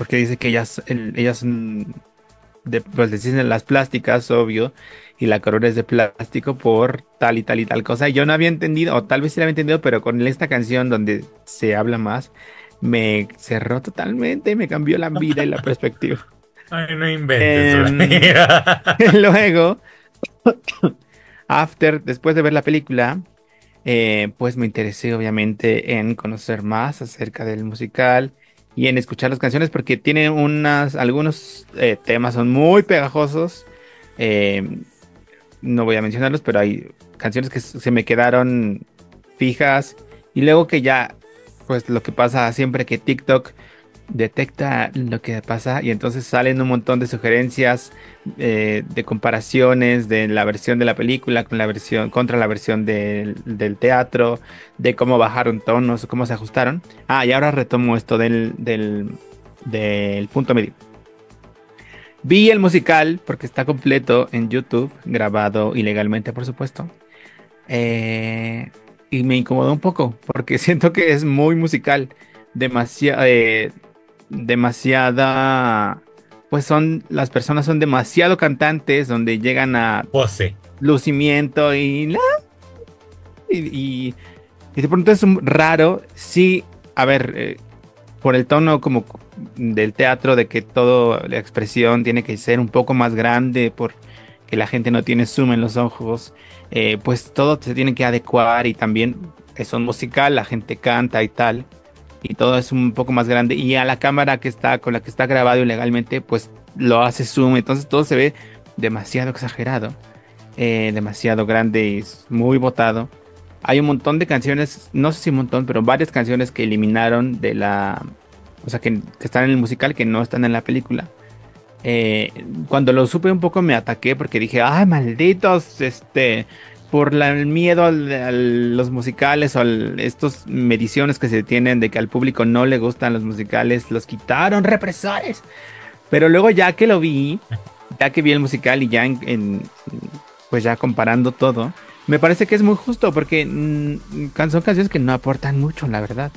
porque dice que ellas, el, ellas de, pues les dicen las plásticas, obvio, y la corona es de plástico por tal y tal y tal cosa. Yo no había entendido, o tal vez sí la había entendido, pero con esta canción donde se habla más, me cerró totalmente, me cambió la vida y la perspectiva. Ay, no inventes. Eh, luego, after, después de ver la película, eh, pues me interesé obviamente en conocer más acerca del musical y en escuchar las canciones, porque tiene unas, algunos eh, temas son muy pegajosos, eh, no voy a mencionarlos, pero hay canciones que se me quedaron fijas, y luego que ya, pues lo que pasa siempre que TikTok detecta lo que pasa, y entonces salen un montón de sugerencias, eh, de comparaciones de la versión de la película con la versión, contra la versión del, del teatro, de cómo bajaron tonos, cómo se ajustaron. Ah, y ahora retomo esto del, del, del punto medio. Vi el musical porque está completo en YouTube, grabado ilegalmente, por supuesto. Eh... Y me incomodó un poco, porque siento que es muy musical, demasiada, eh, demasiada, pues son, las personas son demasiado cantantes, donde llegan a pose, lucimiento y, y, y, y de pronto es raro, sí, a ver, eh, por el tono como del teatro, de que toda la expresión tiene que ser un poco más grande, por que la gente no tiene zoom en los ojos, eh, pues todo se tiene que adecuar, y también es un musical, la gente canta y tal, y todo es un poco más grande, y a la cámara que está, con la que está grabado ilegalmente, pues lo hace zoom, entonces todo se ve demasiado exagerado, eh, demasiado grande y muy botado. Hay un montón de canciones, no sé si un montón, pero varias canciones que eliminaron de la, o sea, que, que están en el musical, que no están en la película. Eh, cuando lo supe un poco me ataqué, porque dije, ay, malditos, este, por la, el miedo al, a los musicales, o a estas mediciones que se tienen de que al público no le gustan los musicales, los quitaron, represores. Pero luego ya que lo vi, ya que vi el musical, y ya en, en, pues ya comparando todo, me parece que es muy justo, porque mmm, son canciones que no aportan mucho, la verdad.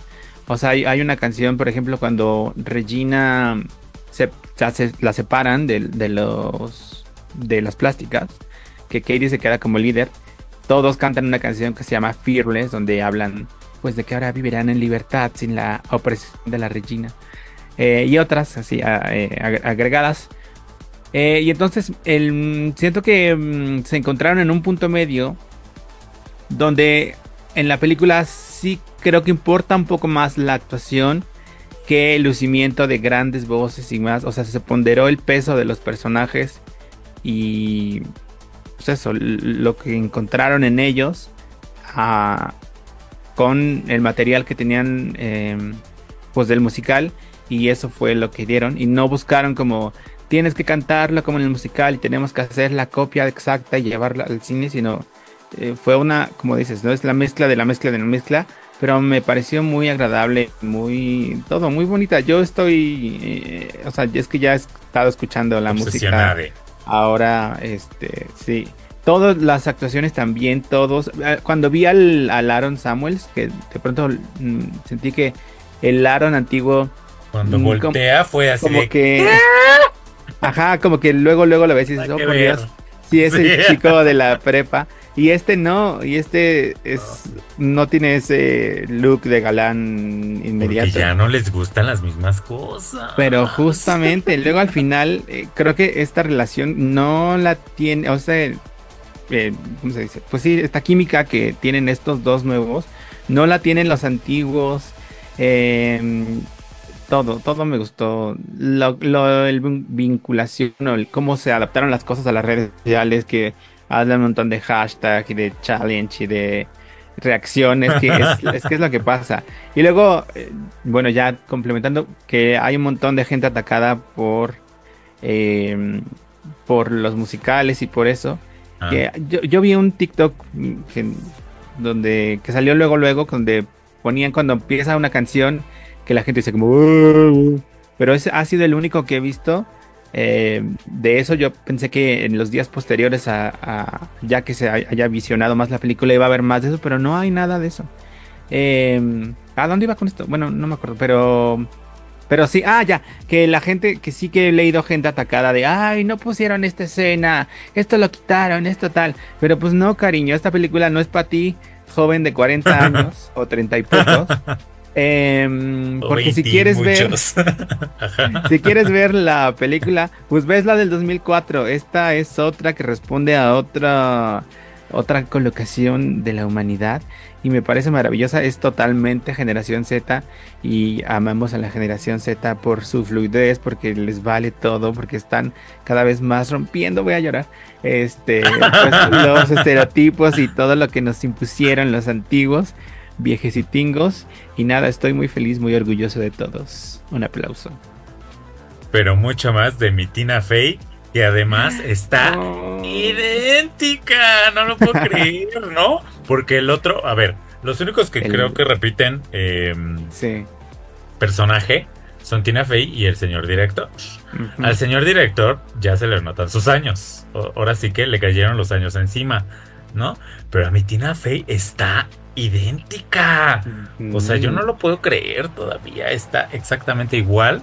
O sea, hay, hay una canción, por ejemplo, cuando Regina se, se la separan de, de los de las plásticas, que Cady se queda como líder, todos cantan una canción que se llama Fearless, donde hablan pues de que ahora vivirán en libertad sin la opresión de la Regina, eh, y otras así a, eh, agregadas, eh, y entonces el, siento que mm, se encontraron en un punto medio, donde en la película sí creo que importa un poco más la actuación que el lucimiento de grandes voces y más. O sea, se ponderó el peso de los personajes, y pues eso, lo que encontraron en ellos, a, con el material que tenían, eh, pues del musical, y eso fue lo que dieron, y no buscaron como tienes que cantarlo como en el musical y tenemos que hacer la copia exacta y llevarla al cine, sino eh, fue una, como dices, no es la mezcla de la mezcla de la mezcla. Pero me pareció muy agradable, muy todo, muy bonita. Yo estoy, eh, o sea, es que ya he estado escuchando la música. Ahora, este, sí. Todas las actuaciones también, todos. Cuando vi al, al Aaron Samuels, que de pronto mmm, sentí que el Aaron antiguo, cuando mmm, voltea, como, fue así como de que... Ajá, como que luego, luego lo ves y dices, oh, por Dios, sí, es el chico de la prepa. Y este no, y este es, no tiene ese look de galán inmediato. Porque ya no les gustan las mismas cosas. Pero justamente, luego al final, eh, creo que esta relación no la tiene, o sea, eh, ¿cómo se dice? Pues sí, esta química que tienen estos dos nuevos, no la tienen los antiguos. Eh, todo, todo me gustó. Lo, lo, el vinculación, el, cómo se adaptaron las cosas a las redes sociales, que hablan un montón de hashtag y de challenge y de reacciones, que es, es que es lo que pasa. Y luego, eh, bueno, ya complementando, que hay un montón de gente atacada por eh, por los musicales y por eso. Ah. Que yo, yo vi un TikTok que, donde, que salió luego, luego, donde ponían cuando empieza una canción que la gente dice como... Pero ese ha sido el único que he visto. Eh, de eso yo pensé que en los días posteriores a, a ya que se haya visionado más la película iba a haber más de eso, pero no hay nada de eso. Eh, ¿a dónde iba con esto? Bueno, no me acuerdo, pero Pero sí, ah, ya, que la gente, que sí que he leído gente atacada de, ay, no pusieron esta escena, esto lo quitaron, esto tal. Pero pues no, cariño, esta película no es para ti, joven de cuarenta años o treinta y pocos. Eh, porque si quieres muchos. ver si quieres ver la película, pues ves la del dos mil cuatro. Esta es otra que responde a otra otra colocación de la humanidad y me parece maravillosa. Es totalmente generación Z y amamos a la generación Z por su fluidez, porque les vale todo, porque están cada vez más rompiendo, voy a llorar, este, pues, los estereotipos y todo lo que nos impusieron los antiguos viejecitingos. Y nada, estoy muy feliz, muy orgulloso de todos. Un aplauso. Pero mucho más de mi Tina Fey, que además está oh. idéntica. No lo puedo creer, ¿no? Porque el otro, a ver, los únicos que el... creo que repiten eh, sí. personaje son Tina Fey y el señor director. Uh-huh. Al señor director ya se le notan sus años. O- ahora sí que le cayeron los años encima, ¿no? Pero a mi Tina Fey está idéntica. O sea, yo no lo puedo creer todavía. Está exactamente igual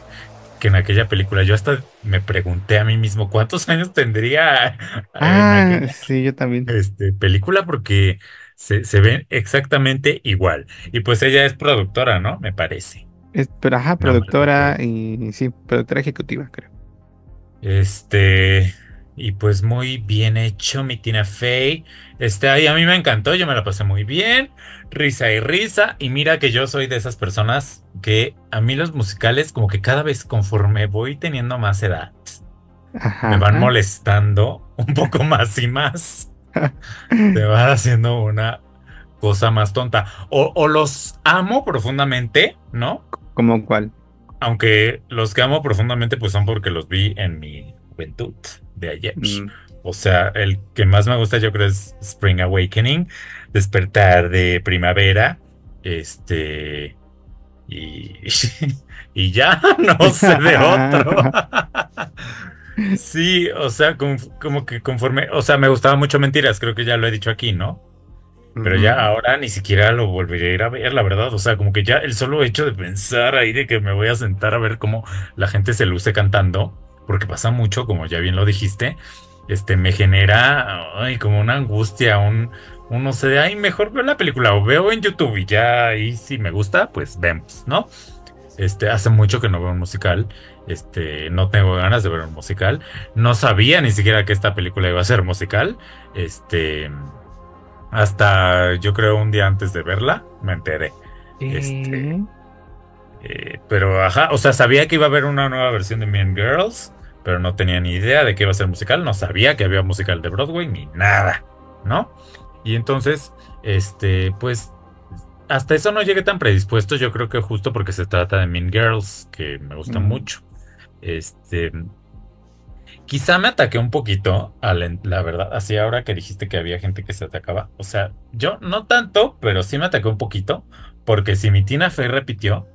que en aquella película. Yo hasta me pregunté a mí mismo cuántos años tendría. Ah, en sí, yo también. Este, película, porque se, se ven exactamente igual. Y pues ella es productora, ¿no? Me parece. Es, pero ajá, productora no, y sí, productora ejecutiva, creo. Este... Y pues muy bien hecho, mi Tina Fey. Este, ahí a mí me encantó, yo me la pasé muy bien. Risa y risa. Y mira que yo soy de esas personas que a mí los musicales, como que cada vez conforme voy teniendo más edad, ajá, me van molestando un poco más y más. Te van haciendo una cosa más tonta. O, o los amo profundamente, ¿no? ¿Cómo cuál? Aunque los que amo profundamente pues son porque los vi en mi juventud de ayer. Mm. O sea, el que más me gusta yo creo es Spring Awakening, Despertar de Primavera, este y, y ya no sé de otro. Sí, o sea, como, como que conforme, o sea, me gustaba mucho Mentiras, creo que ya lo he dicho aquí, ¿no? Pero mm. ya ahora ni siquiera lo volveré a ir a ver, la verdad. O sea, como que ya el solo hecho de pensar ahí de que me voy a sentar a ver cómo la gente se luce cantando, porque pasa mucho, como ya bien lo dijiste, este, me genera ay, como una angustia, un, un no sé, de, ay, mejor veo la película o veo en YouTube y ya ahí si me gusta, pues vemos, ¿no? Este, hace mucho que no veo un musical, este, no tengo ganas de ver un musical, no sabía ni siquiera que esta película iba a ser musical, este, hasta yo creo un día antes de verla me enteré, ¿Qué? este, eh, pero ajá, o sea, sabía que iba a haber una nueva versión de Mean Girls, pero no tenía ni idea de que iba a ser musical, no sabía que había musical de Broadway ni nada, ¿no? Y entonces, este, pues, hasta eso no llegué tan predispuesto, yo creo que justo porque se trata de Mean Girls, que me gusta mm. mucho. Este, quizá me ataqué un poquito, a la, la verdad, así ahora que dijiste que había gente que se atacaba, o sea, yo no tanto, pero sí me ataqué un poquito, porque si mi Tina Fey repitió,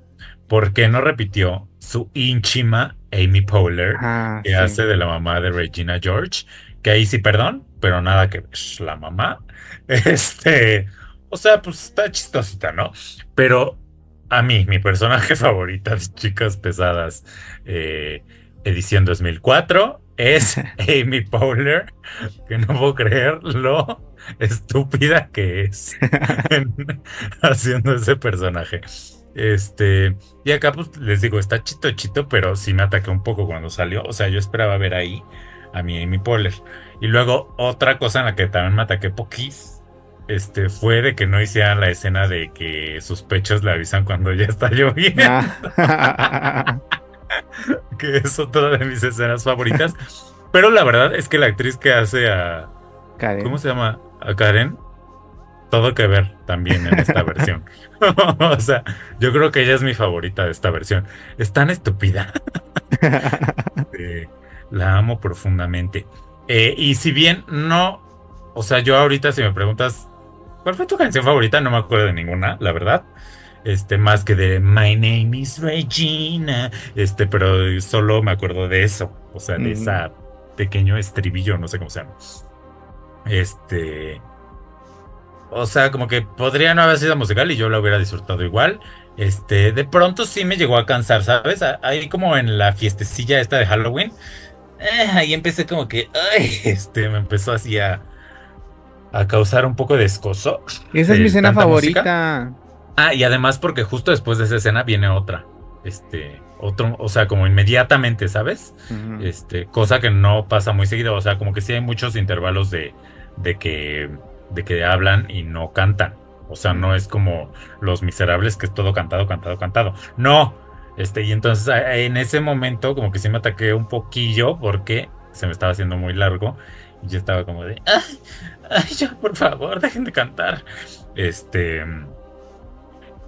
¿por qué no repitió su ínchima Amy Poehler, ah, que sí. hace de la mamá de Regina George? Que ahí sí, perdón, pero nada que ver, la mamá. Este, o sea, pues está chistosita, ¿no? Pero a mí, mi personaje favorita de Chicas Pesadas, eh, edición dos mil cuatro, es Amy Poehler, que no puedo creer lo estúpida que es en, haciendo ese personaje. Este, y acá pues les digo, está chito chito, pero sí me ataqué un poco cuando salió, o sea, yo esperaba ver ahí a mi Amy Poehler. Y luego otra cosa en la que también me ataqué poquís, este, fue de que no hicieran la escena de que sus pechos le avisan cuando ya está lloviendo. Ah. Que es otra de mis escenas favoritas, pero la verdad es que la actriz que hace a Karen, ¿cómo se llama? A Karen, todo que ver también en esta versión. O sea, yo creo que ella es mi favorita de esta versión. Es tan estúpida. eh, la amo profundamente. Eh, y si bien no... O sea, yo ahorita si me preguntas ¿cuál fue tu canción favorita? No me acuerdo de ninguna, la verdad. Este, más que de My Name is Regina. Este, pero solo me acuerdo de eso. O sea, de mm. esa pequeño estribillo, no sé cómo se llama. Este... o sea, como que podría no haber sido musical y yo la hubiera disfrutado igual. Este, de pronto sí me llegó a cansar, ¿sabes? Ahí como en la fiestecilla esta de Halloween, eh, ahí empecé como que, ay, este, me empezó así a, a causar un poco de escozo. Esa es mi escena favorita. Música. Ah, y además porque justo después de esa escena viene otra, este, otro, o sea, como inmediatamente, ¿sabes? Uh-huh. Este, cosa que no pasa muy seguido, o sea, como que sí hay muchos intervalos de, de que, de que hablan y no cantan. O sea, no es como Los Miserables, que es todo cantado, cantado, cantado. No, este, y entonces en ese momento como que sí me ataqué un poquillo porque se me estaba haciendo muy largo y yo estaba como de, ay, ay, yo, por favor, dejen de cantar. Este,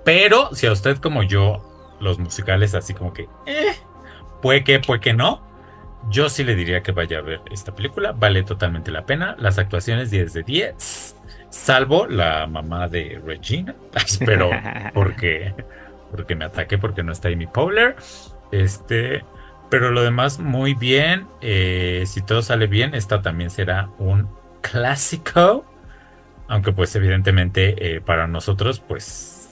pero si a usted como yo, los musicales así como que, eh, puede que, puede que no, yo sí le diría que vaya a ver esta película, vale totalmente la pena. Las actuaciones diez de diez. Salvo la mamá de Regina, pero porque, porque me ataqué porque no está Amy Poehler. Este, pero lo demás muy bien. Eh, si todo sale bien, esta también será un clásico. Aunque pues evidentemente eh, para nosotros pues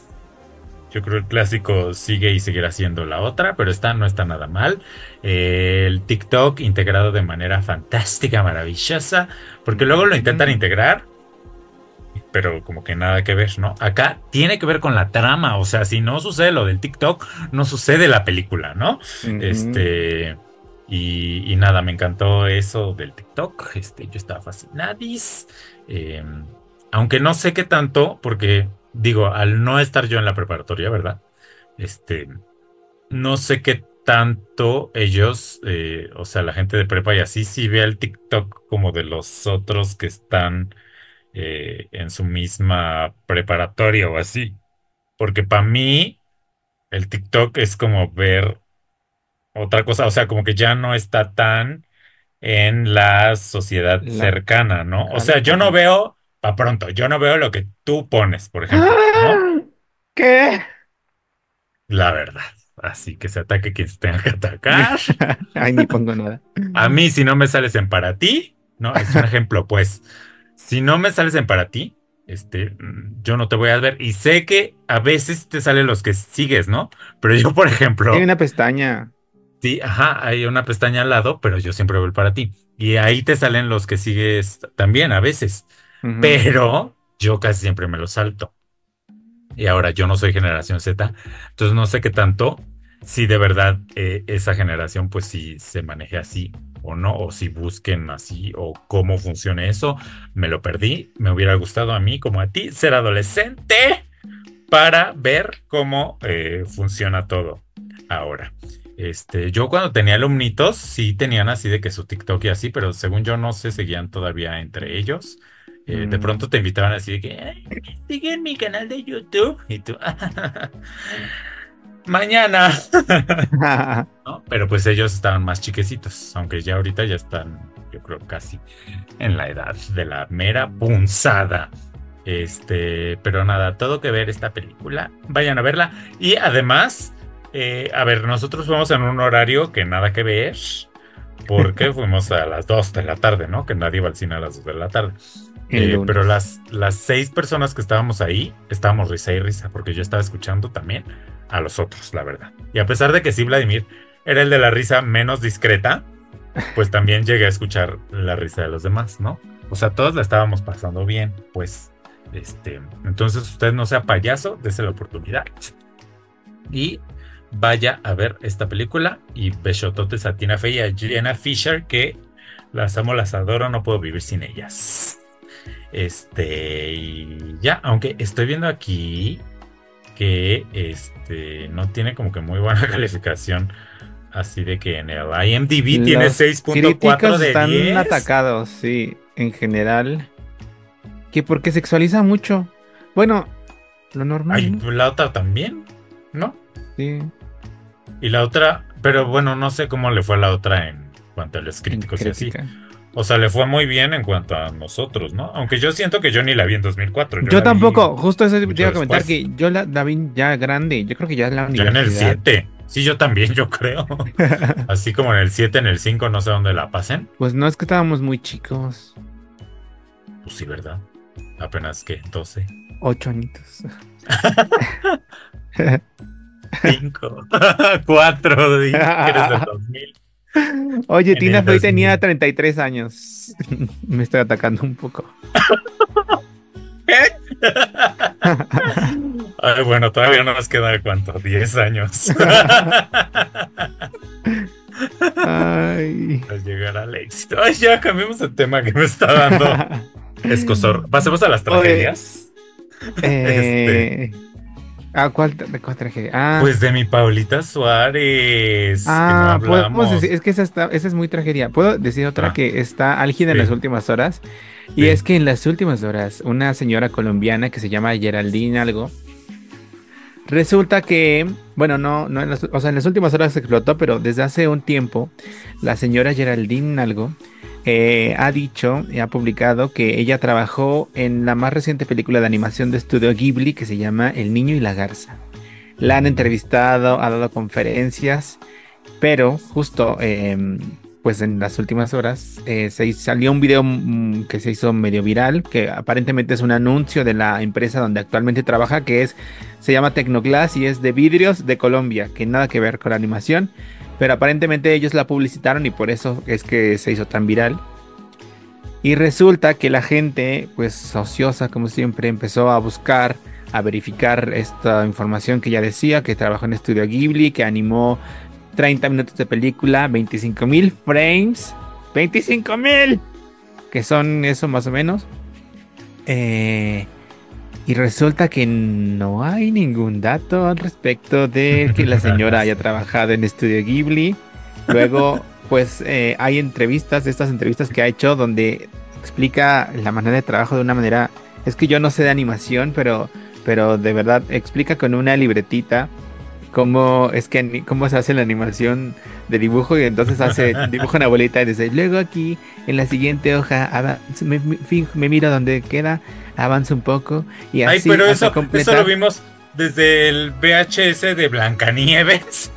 yo creo el clásico sigue y seguirá siendo la otra. Pero esta no está nada mal. Eh, el TikTok integrado de manera fantástica, maravillosa. Porque luego lo intentan integrar, pero como que nada que ver, ¿no? Acá tiene que ver con la trama, o sea, si no sucede lo del TikTok, no sucede la película, ¿no? Uh-huh. Este, y, y nada, me encantó eso del TikTok, este, yo estaba fascinadis, eh, aunque no sé qué tanto, porque, digo, al no estar yo en la preparatoria, ¿verdad? Este, no sé qué tanto ellos, eh, o sea, la gente de prepa y así, sí ve el TikTok como de los otros que están... Eh, en su misma preparatoria o así, porque para mí el TikTok es como ver otra cosa, o sea, como que ya no está tan en la sociedad la, cercana, ¿no? O sea, yo no veo, para pronto, yo no veo lo que tú pones, por ejemplo, ¿no? ¿Qué? La verdad, así que se ataque quien se tenga que atacar. Ay, ni pongo nada. A mí, si no me sales en para ti, ¿no? Es un ejemplo, pues... Si no me sales en para ti, este, yo no te voy a ver. Y sé que a veces te salen los que sigues, ¿no? Pero yo, por ejemplo... Hay una pestaña. Sí, ajá, hay una pestaña al lado, pero yo siempre veo el para ti. Y ahí te salen los que sigues también a veces. Uh-huh. Pero yo casi siempre me los salto. Y ahora yo no soy generación Z, entonces no sé qué tanto. Si de verdad eh, esa generación pues si se maneje así o no, o si busquen así o cómo funciona eso, me lo perdí. Me hubiera gustado a mí como a ti ser adolescente para ver cómo eh, funciona todo ahora. Este, yo cuando tenía alumnitos sí tenían así de que su TikTok y así, pero según yo no se seguían todavía entre ellos. Eh, de pronto te invitaban así de que ay, siguen mi canal de YouTube y tú... Mañana. ¿No? Pero pues ellos estaban más chiquecitos, aunque ya ahorita ya están, yo creo, casi en la edad de la mera punzada. Este, pero nada, todo que ver esta película, vayan a verla. Y además, eh, a ver, nosotros fuimos en un horario que nada que ver, porque fuimos a las dos de la tarde, ¿no? Que nadie va al cine a las dos de la tarde. Eh, pero las, las seis personas que estábamos ahí, estábamos risa y risa, porque yo estaba escuchando también a los otros, la verdad. Y a pesar de que sí, Vladimir era el de la risa menos discreta, pues también llegué a escuchar la risa de los demás, ¿no? O sea, todos la estábamos pasando bien, pues. Este, entonces usted no sea payaso, dése la oportunidad y vaya a ver esta película. Y besototes a Tina Fey y a Jenna Fischer, que las amo, las adoro, no puedo vivir sin ellas. Este, y ya, aunque estoy viendo aquí que este no tiene como que muy buena calificación, así de que en el I M D B los tiene seis punto cuatro de están diez. Están atacados, sí, en general. Que porque sexualiza mucho. Bueno, lo normal. Ay, ¿no? La otra también, ¿no? Sí. Y la otra, pero bueno, no sé cómo le fue a la otra en cuanto a los críticos y así. O sea, le fue muy bien en cuanto a nosotros, ¿no? Aunque yo siento que yo ni la vi en dos mil cuatro. Yo, yo tampoco, justo eso te iba a comentar, que yo la, la vi ya grande, yo creo que ya la universidad. Yo en el siete, sí, yo también, yo creo. Así como en el siete, en el cinco, no sé dónde la pasen. Pues no, es que estábamos muy chicos. Pues sí, ¿verdad? apenas, ¿qué? doce. Ocho añitos. Cinco. Cuatro. Eres del dos mil. Oye, en Tina Fey tenía treinta y tres años. Me estoy atacando un poco. ¿Qué? Ay, bueno, todavía no nos queda cuánto, diez años. Ay. Para llegar al éxito. Ay, ya cambiamos el tema que me está dando escozor. Pasemos a las tragedias. Eh, este. ¿A cuál, cuál tragedia? Ah. Pues de mi Paolita Suárez. Ah, que no hablamos. Decir, es que esa, está, esa es muy tragedia. Puedo decir otra ah. que está álgida sí. en las últimas horas. Y sí. es que en las últimas horas, una señora colombiana que se llama Geraldine Algo, resulta que, bueno, no, no en las, o sea, en las últimas horas se explotó, pero desde hace un tiempo, la señora Geraldine Algo eh, ha dicho y ha publicado que ella trabajó en la más reciente película de animación de Studio Ghibli que se llama El Niño y la Garza. La han entrevistado, ha dado conferencias, pero justo... Eh, pues en las últimas horas eh, se salió un video mmm, que se hizo medio viral, que aparentemente es un anuncio de la empresa donde actualmente trabaja, que es, se llama Tecnoglass y es de vidrios de Colombia, que nada que ver con la animación, pero aparentemente ellos la publicitaron y por eso es que se hizo tan viral. Y resulta que la gente, pues ociosa como siempre, empezó a buscar, a verificar esta información que ya decía, que trabajó en Estudio Ghibli, que animó treinta minutos de película, veinticinco mil frames, veinticinco mil, que son eso más o menos. Eh, y resulta que no hay ningún dato al respecto de que la señora haya trabajado en Estudio Ghibli. Luego, pues eh, hay entrevistas, estas entrevistas que ha hecho, donde explica la manera de trabajo de una manera, es que yo no sé de animación, pero, pero de verdad explica con una libretita cómo es que cómo se hace la animación de dibujo, y entonces hace dibuja una bolita y dice, luego aquí en la siguiente hoja avanzo, me, me, me miro donde queda, avanza un poco y así. Ay, pero eso, completar... eso lo vimos desde el V H S de Blancanieves.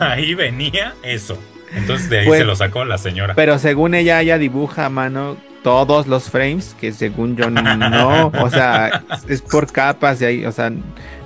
Ahí venía eso. Entonces de ahí pues, se lo sacó la señora. Pero según ella, ella dibuja a mano todos los frames, que según yo no, o sea, es por capas y ahí, o sea,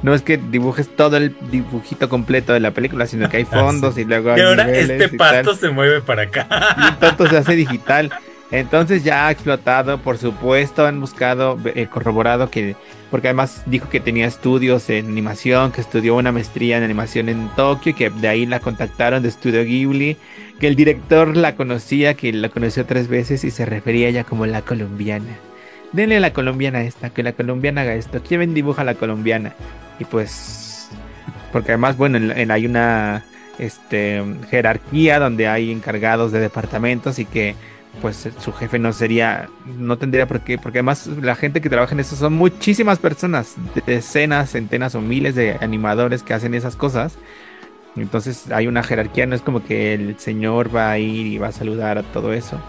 no es que dibujes todo el dibujito completo de la película, sino que hay fondos y luego hay y ahora este pasto se mueve para acá. Y tanto se hace digital. Entonces ya ha explotado, por supuesto, han buscado, eh, corroborado que, porque además dijo que tenía estudios en animación, que estudió una maestría en animación en Tokio, que de ahí la contactaron de Estudio Ghibli, que el director la conocía, que la conoció tres veces y se refería a ella como la colombiana. Denle a la colombiana esta, que la colombiana haga esto, ¿quién dibuja a la colombiana? Y pues, porque además, bueno, en, en, hay una este, jerarquía donde hay encargados de departamentos y que pues su jefe no sería, no tendría por qué, porque además la gente que trabaja en eso son muchísimas personas, decenas, centenas o miles de animadores que hacen esas cosas. Entonces hay una jerarquía, no es como que el señor va a ir y va a saludar a todo eso.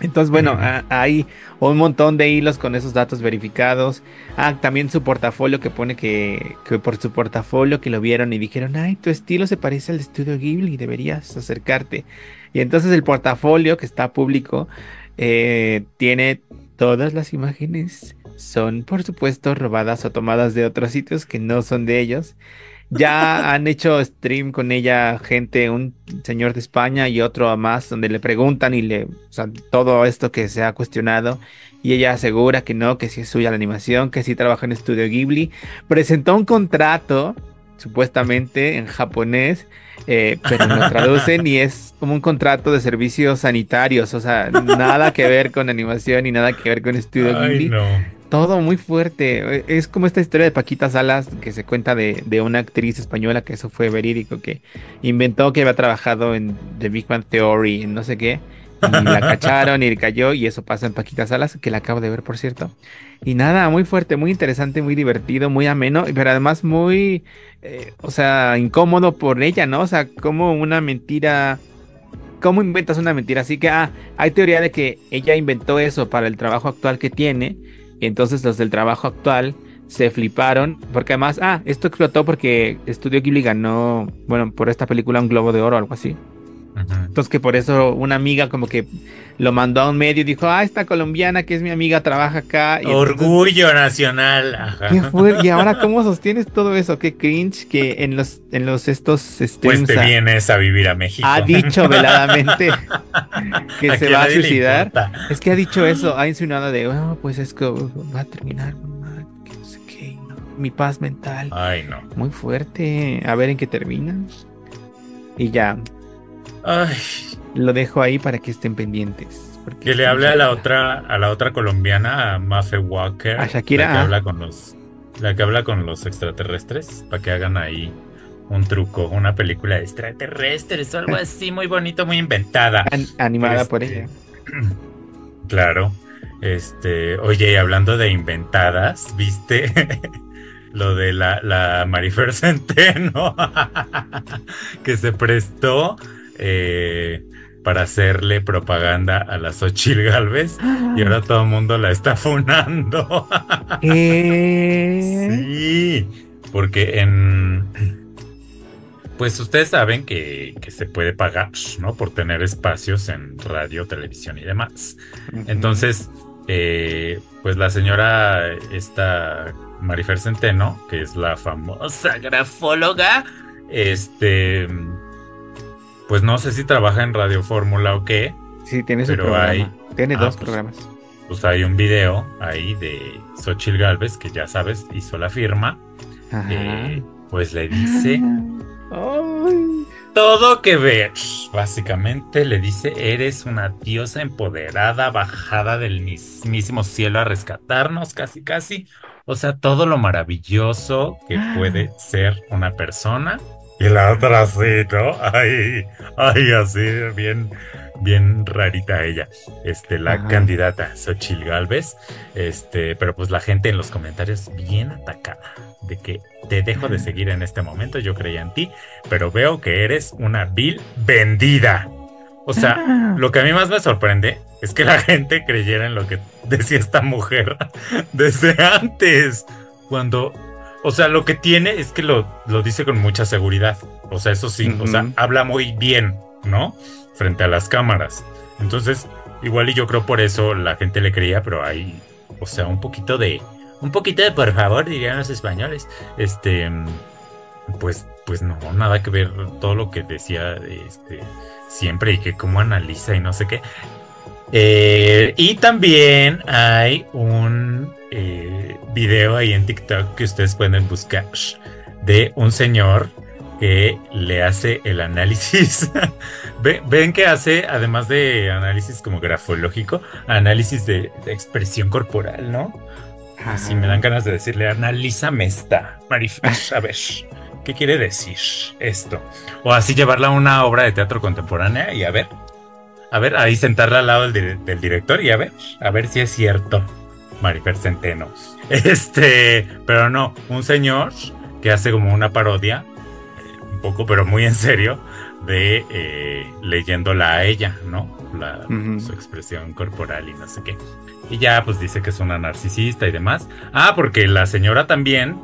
Entonces bueno, a, hay un montón de hilos con esos datos verificados. Ah, también su portafolio, que pone que, que por su portafolio que lo vieron y dijeron, ay, tu estilo se parece al de Studio Ghibli, deberías acercarte. Y entonces el portafolio que está público eh, tiene todas las imágenes, son por supuesto robadas o tomadas de otros sitios que no son de ellos. Ya han hecho stream con ella gente, un señor de España y otro más, donde le preguntan y le, o sea, todo esto que se ha cuestionado, y ella asegura que no, que sí es suya la animación, que sí trabaja en Estudio Ghibli. Presentó un contrato supuestamente en japonés, eh, pero lo traducen y es como un contrato de servicios sanitarios, o sea, nada que ver con animación y nada que ver con Estudio Ghibli. No. Todo muy fuerte, es como esta historia de Paquita Salas que se cuenta de, de una actriz española, que eso fue verídico, que inventó que había trabajado en The Big Bang Theory, en no sé qué, y la cacharon y cayó, y eso pasa en Paquita Salas, que la acabo de ver, por cierto. Y nada, muy fuerte, muy interesante, muy divertido, muy ameno, pero además muy, eh, o sea, incómodo por ella, ¿no? O sea, como una mentira, ¿cómo inventas una mentira? Así que, ah, hay teoría de que ella inventó eso para el trabajo actual que tiene, y entonces los del trabajo actual se fliparon, porque además, ah, esto explotó porque Studio Ghibli ganó, bueno, por esta película un Globo de Oro o algo así. Entonces que por eso una amiga como que lo mandó a un medio y dijo, ah, esta colombiana que es mi amiga trabaja acá. Y orgullo entonces, nacional. Ajá. ¿Qué fue? Y ahora, ¿cómo sostienes todo eso? Qué cringe que en los, en los estos streams. Pues te vienes a vivir a México. Ha dicho veladamente que se va a suicidar. Es que ha dicho eso, ha insinuado de, oh, pues es que va a terminar mal, que no sé qué, no, mi paz mental. Ay, no. Muy fuerte. A ver en qué termina. Y ya. Ay. Lo dejo ahí para que estén pendientes. Que le hable a la otra, a la otra colombiana, a Mafe Walker, a Shakira, la que habla con los, la que habla con los extraterrestres, para que hagan ahí un truco, una película de extraterrestres o algo así muy bonito, muy inventada, An animada este, por ella. Claro, este, oye, hablando de inventadas, ¿viste? Lo de la, la Marifer Centeno que se prestó eh, para hacerle propaganda a la Xóchitl Gálvez, ah, y ahora todo el mundo la está funando. ¿Eh? Sí, porque en, pues ustedes saben que, que se puede pagar, ¿no? Por tener espacios en radio, televisión y demás. Uh-huh. Entonces, eh, pues la señora esta Marifer Centeno, que es la famosa grafóloga, este, pues no sé si trabaja en Radio Fórmula o qué. Sí, tiene su programa. Hay, tiene ah, dos pues, programas. Pues hay un video ahí de Xóchitl Gálvez, que ya sabes, hizo la firma. Ajá. Eh, pues le dice ay, todo que ver. Básicamente le dice, eres una diosa empoderada, bajada del mismísimo cielo a rescatarnos, casi, casi. O sea, todo lo maravilloso que puede ser una persona. Y la otra así, ¿no? Ay, ay, así, bien, bien rarita ella. Este, la ajá, candidata Xóchitl Gálvez. Este, pero pues la gente en los comentarios bien atacada. De que te dejo de seguir en este momento, yo creía en ti, pero veo que eres una vil vendida. O sea, lo que a mí más me sorprende es que la gente creyera en lo que decía esta mujer desde antes, cuando... O sea, lo que tiene es que lo, lo dice con mucha seguridad. O sea, eso sí, uh-huh, o sea, habla muy bien, ¿no? Frente a las cámaras. Entonces, igual y yo creo por eso la gente le creía, pero hay, o sea, un poquito de, un poquito de por favor, dirían los españoles. Este, pues, pues no, nada que ver todo lo que decía este, siempre y que cómo analiza y no sé qué. Eh, y también hay un eh, video ahí en TikTok que ustedes pueden buscar de un señor que le hace el análisis. Ven que hace, además de análisis como grafológico, análisis de, de expresión corporal, ¿no? Así me dan ganas de decirle, analízame esta, Marifer, a ver, ¿qué quiere decir esto? O así llevarla a una obra de teatro contemporánea y a ver. A ver, ahí sentarla al lado del, del director y a ver, a ver si es cierto, Marifer Centeno. Este, pero no, un señor que hace como una parodia, eh, un poco, pero muy en serio, de eh, leyéndola a ella, ¿no? La, uh-huh, su expresión corporal y no sé qué. Y ya, pues dice que es una narcisista y demás. Ah, porque la señora también,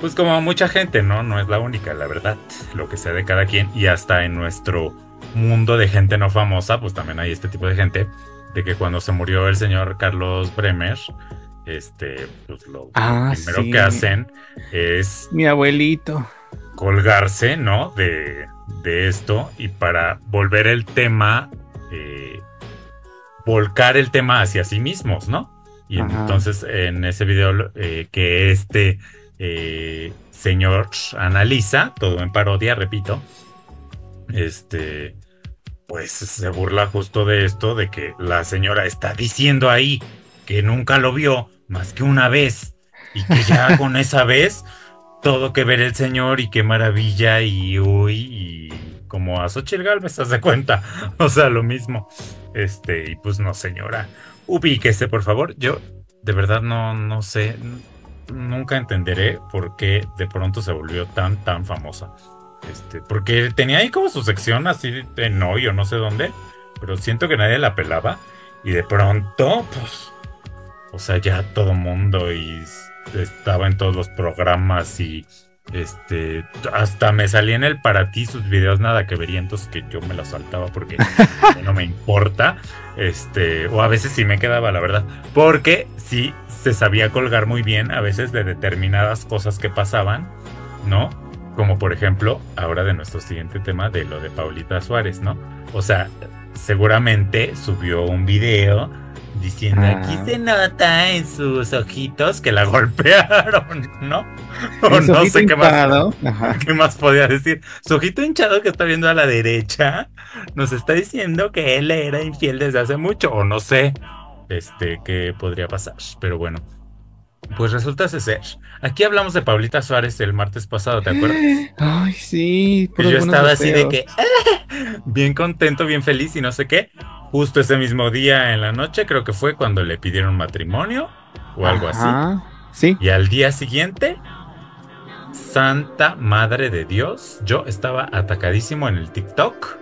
pues como mucha gente, ¿no? No es la única, la verdad, lo que sea de cada quien y hasta en nuestro mundo de gente no famosa, pues también hay este tipo de gente, de que cuando se murió el señor Carlos Bremer, este, pues lo ah, primero sí, que hacen es mi abuelito colgarse, ¿no? De, de esto, y para volver el tema, eh, volcar el tema hacia sí mismos, ¿no? Y ajá, entonces en ese video eh, que este eh, señor analiza, todo en parodia, repito, este, pues se burla justo de esto, de que la señora está diciendo ahí que nunca lo vio más que una vez y que ya con esa vez todo que ver el señor y qué maravilla y uy, y como a Xóchitl Gálvez, haz de cuenta, o sea, lo mismo. Este, y pues no, señora, ubíquese, por favor. Yo de verdad no, no sé, nunca entenderé por qué de pronto se volvió tan, tan famosa. Este, porque tenía ahí como su sección así en hoy o no sé dónde, pero siento que nadie la pelaba y de pronto, pues, o sea, ya todo mundo y estaba en todos los programas y Este, hasta me salía en el para ti sus videos nada que verientos que yo me los saltaba porque no me importa. Este, o a veces sí me quedaba, la verdad, porque sí se sabía colgar muy bien a veces de determinadas cosas que pasaban, ¿no? Como por ejemplo, ahora de nuestro siguiente tema de lo de Paulita Suárez, ¿no? O sea, seguramente subió un video diciendo, ah, aquí se nota en sus ojitos que la golpearon, ¿no? O no sé qué hinchado. más Ajá. qué más podía decir. Su ojito hinchado que está viendo a la derecha nos está diciendo que él era infiel desde hace mucho, o no sé este qué podría pasar, pero bueno. Pues resulta ser. Aquí hablamos de Paulita Suárez el martes pasado, ¿te acuerdas? Ay, sí. Y yo estaba así de que, eh, bien contento, bien feliz y no sé qué. Justo ese mismo día en la noche, creo que fue cuando le pidieron matrimonio o algo Ajá, así. Sí. Y al día siguiente, Santa Madre de Dios, yo estaba atacadísimo en el TikTok,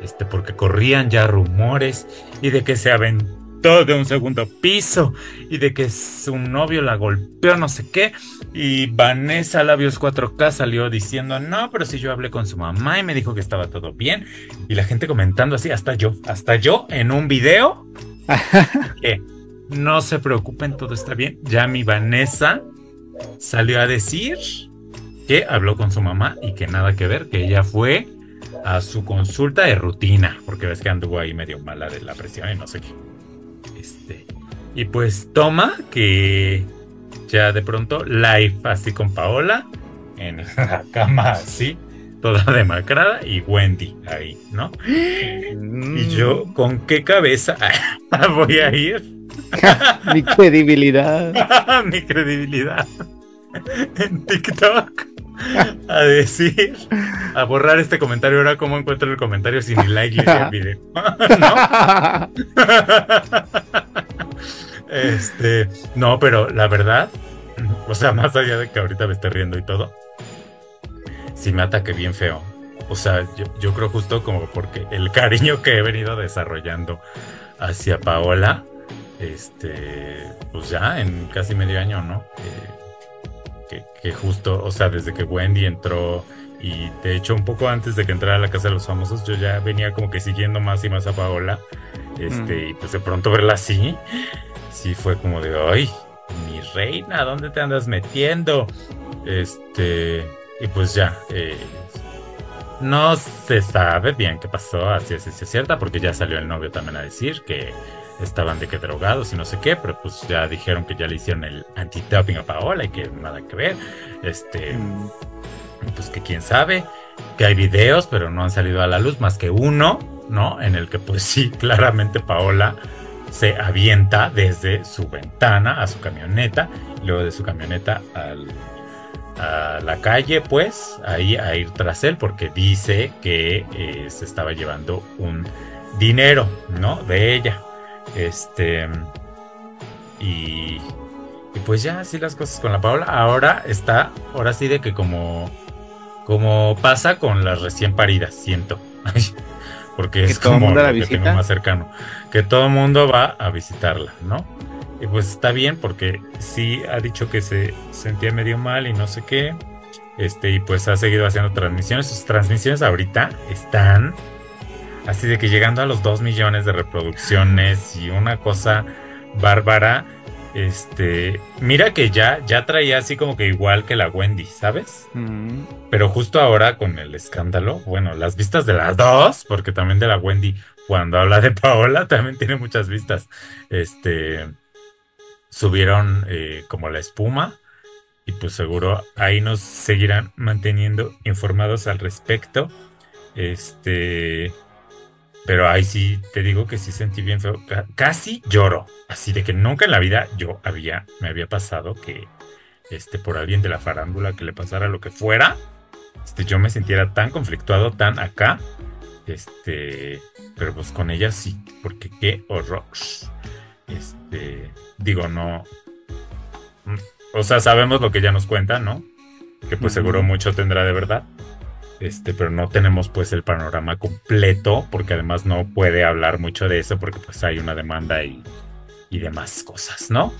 este, porque corrían ya rumores y de que se aventó de un segundo piso y de que su novio la golpeó no sé qué, y Vanessa Labios cuatro K salió diciendo no, pero si yo hablé con su mamá y me dijo que estaba todo bien, y la gente comentando así, hasta yo, hasta yo en un video que no se preocupen, todo está bien. Ya mi Vanessa salió a decir que habló con su mamá y que nada que ver, que ella fue a su consulta de rutina porque ves que anduvo ahí medio mala de la presión y no sé qué. Este, y pues toma que ya de pronto live así con Paola en la cama así toda demacrada y Wendy ahí, ¿no? Mm. Y yo, ¿con qué cabeza voy a ir? Mi credibilidad. Mi credibilidad en TikTok a decir, a borrar este comentario. Ahora, ¿cómo encuentro el comentario sin el like y el video? ¿No? Este, no, pero la verdad, o sea, más allá de que ahorita me esté riendo y todo, sí me ataque bien feo. O sea, yo, yo creo justo como porque el cariño que he venido desarrollando hacia Paola, este, pues ya en casi medio año, ¿no? Eh, Que, que justo, o sea, desde que Wendy entró y de hecho un poco antes de que entrara a la Casa de los Famosos, yo ya venía como que siguiendo más y más a Paola, este, mm. y pues de pronto verla así, sí fue como de, ay, mi reina, ¿dónde te andas metiendo? Este, y pues ya, eh, no se sabe bien qué pasó, así es, es cierta, porque ya salió el novio también a decir que estaban de que drogados y no sé qué, pero pues ya dijeron que ya le hicieron el anti-doping a Paola y que nada que ver, este, pues que quién sabe, que hay videos, pero no han salido a la luz más que uno, ¿no? En el que pues sí, claramente Paola se avienta desde su ventana a su camioneta, luego de su camioneta al, a la calle, pues, ahí a ir tras él, porque dice que eh, se estaba llevando un dinero, ¿no? De ella. Este y, y pues ya así las cosas con la Paola. Ahora está, ahora sí de que como como pasa con las recién paridas, siento. Porque es como lo que tengo más cercano, que todo el mundo va a visitarla, ¿no? Y pues está bien porque sí ha dicho que se sentía medio mal y no sé qué. Este, y pues ha seguido haciendo transmisiones. Sus transmisiones ahorita están así de que llegando a los dos millones de reproducciones y una cosa bárbara. Este, mira que ya, ya traía así como que igual que la Wendy, ¿sabes? Mm. Pero justo ahora con el escándalo, bueno, las vistas de las dos, porque también de la Wendy, cuando habla de Paola, también tiene muchas vistas. Este, subieron eh, como la espuma y pues seguro ahí nos seguirán manteniendo informados al respecto. Este... Pero ahí sí te digo que sí sentí bien feo. Casi lloro. Así de que nunca en la vida yo había, me había pasado que este, por alguien de la farándula que le pasara lo que fuera, este, yo me sintiera tan conflictuado, tan acá. Este, pero pues con ella sí, porque qué horror. Este, digo, no. O sea, sabemos lo que ya nos cuenta, ¿no? Que pues seguro mucho tendrá de verdad. Este, pero no tenemos pues el panorama completo, porque además no puede hablar mucho de eso, porque pues hay una demanda y, y demás cosas, ¿no?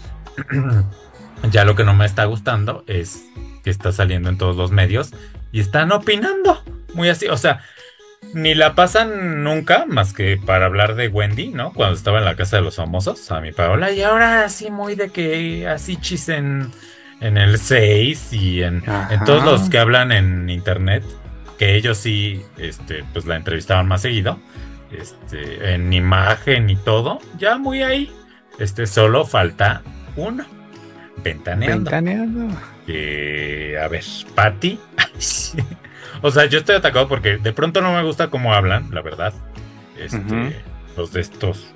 Ya lo que no me está gustando es que está saliendo en todos los medios y están opinando muy así, o sea, ni la pasan nunca más que para hablar de Wendy, ¿no? Cuando estaba en la Casa de los Famosos, a mi Paola, y ahora así muy de que así chisen en el seis y en, en todos los que hablan en internet, que ellos sí, este, pues la entrevistaban más seguido, este, en imagen y todo, ya muy ahí, este, solo falta uno, Ventaneando. Ventaneando. Eh, a ver, Patty. O sea, yo estoy atacado porque de pronto no me gusta cómo hablan, la verdad. Este, uh-huh. Los de estos,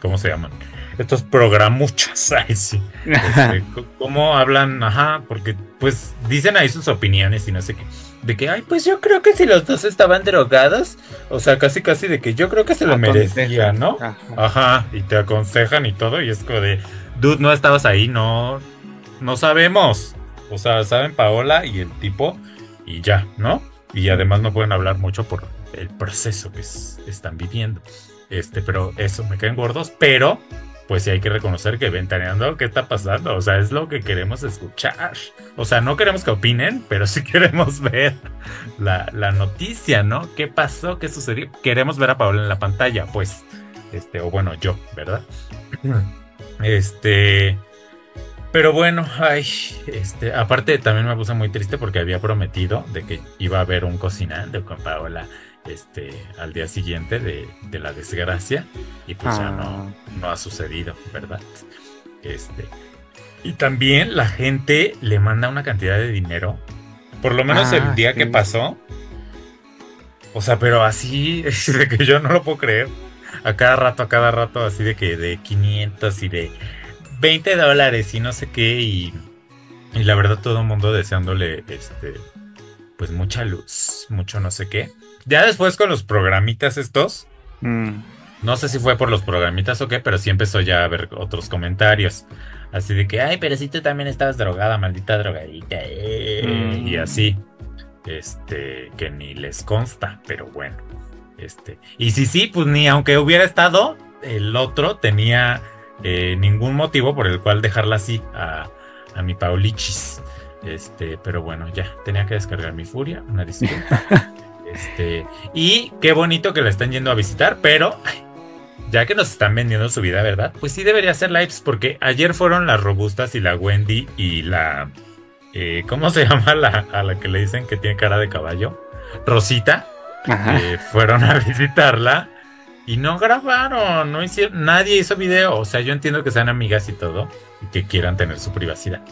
¿cómo se llaman? Estos programuchas, ay sí. Este, ¿cómo hablan? Ajá, porque pues dicen ahí sus opiniones y no sé qué. De que, ay, pues yo creo que si los dos estaban drogados, o sea, casi casi de que yo creo que se lo merecía, ¿no? Ajá. Ajá, y te aconsejan y todo, y es como de, dude, no estabas ahí, no, no sabemos. O sea, saben Paola y el tipo... Y ya, ¿no? Y además no pueden hablar mucho por el proceso que es, están viviendo. Este, pero eso, me caen gordos. Pero, pues sí hay que reconocer que Ventaneando, ¿qué está pasando? O sea, es lo que queremos escuchar. O sea, no queremos que opinen, pero sí queremos ver la, la noticia, ¿no? ¿Qué pasó? ¿Qué sucedió? Queremos ver a Paola en la pantalla, pues. Este, o bueno, yo, ¿verdad? Este... Pero bueno, ay, este, aparte también me puse muy triste porque había prometido de que iba a haber un cocinando con Paola este, al día siguiente de, de la desgracia y pues ah. ya no, no ha sucedido, ¿verdad? Este, y también la gente le manda una cantidad de dinero, por lo menos ah, el día sí. que pasó, o sea, pero así es de que yo no lo puedo creer, a cada rato, a cada rato, así de que de quinientos y de... veinte dólares y no sé qué y, y la verdad todo el mundo deseándole este pues mucha luz, mucho no sé qué. Ya después con los programitas estos, mm. no sé si fue por los programitas o qué, pero sí empezó ya a haber otros comentarios. Así de que, ay, pero si tú también estabas drogada, maldita drogadita. Eh, mm. Y así, este, que ni les consta, pero bueno. este Y sí, sí, pues ni aunque hubiera estado, el otro tenía... Eh, ningún motivo por el cual dejarla así a, a mi Paulichis. Este, pero bueno, ya tenía que descargar mi furia, una disculpa. Este, y qué bonito que la están yendo a visitar, pero ay, ya que nos están vendiendo su vida, ¿verdad? Pues sí debería hacer lives, porque ayer fueron las robustas y la Wendy y la eh, ¿cómo se llama la, a la que le dicen que tiene cara de caballo? Rosita. Eh, fueron a visitarla. Y no grabaron, no hicieron, nadie hizo video. O sea, yo entiendo que sean amigas y todo, y que quieran tener su privacidad.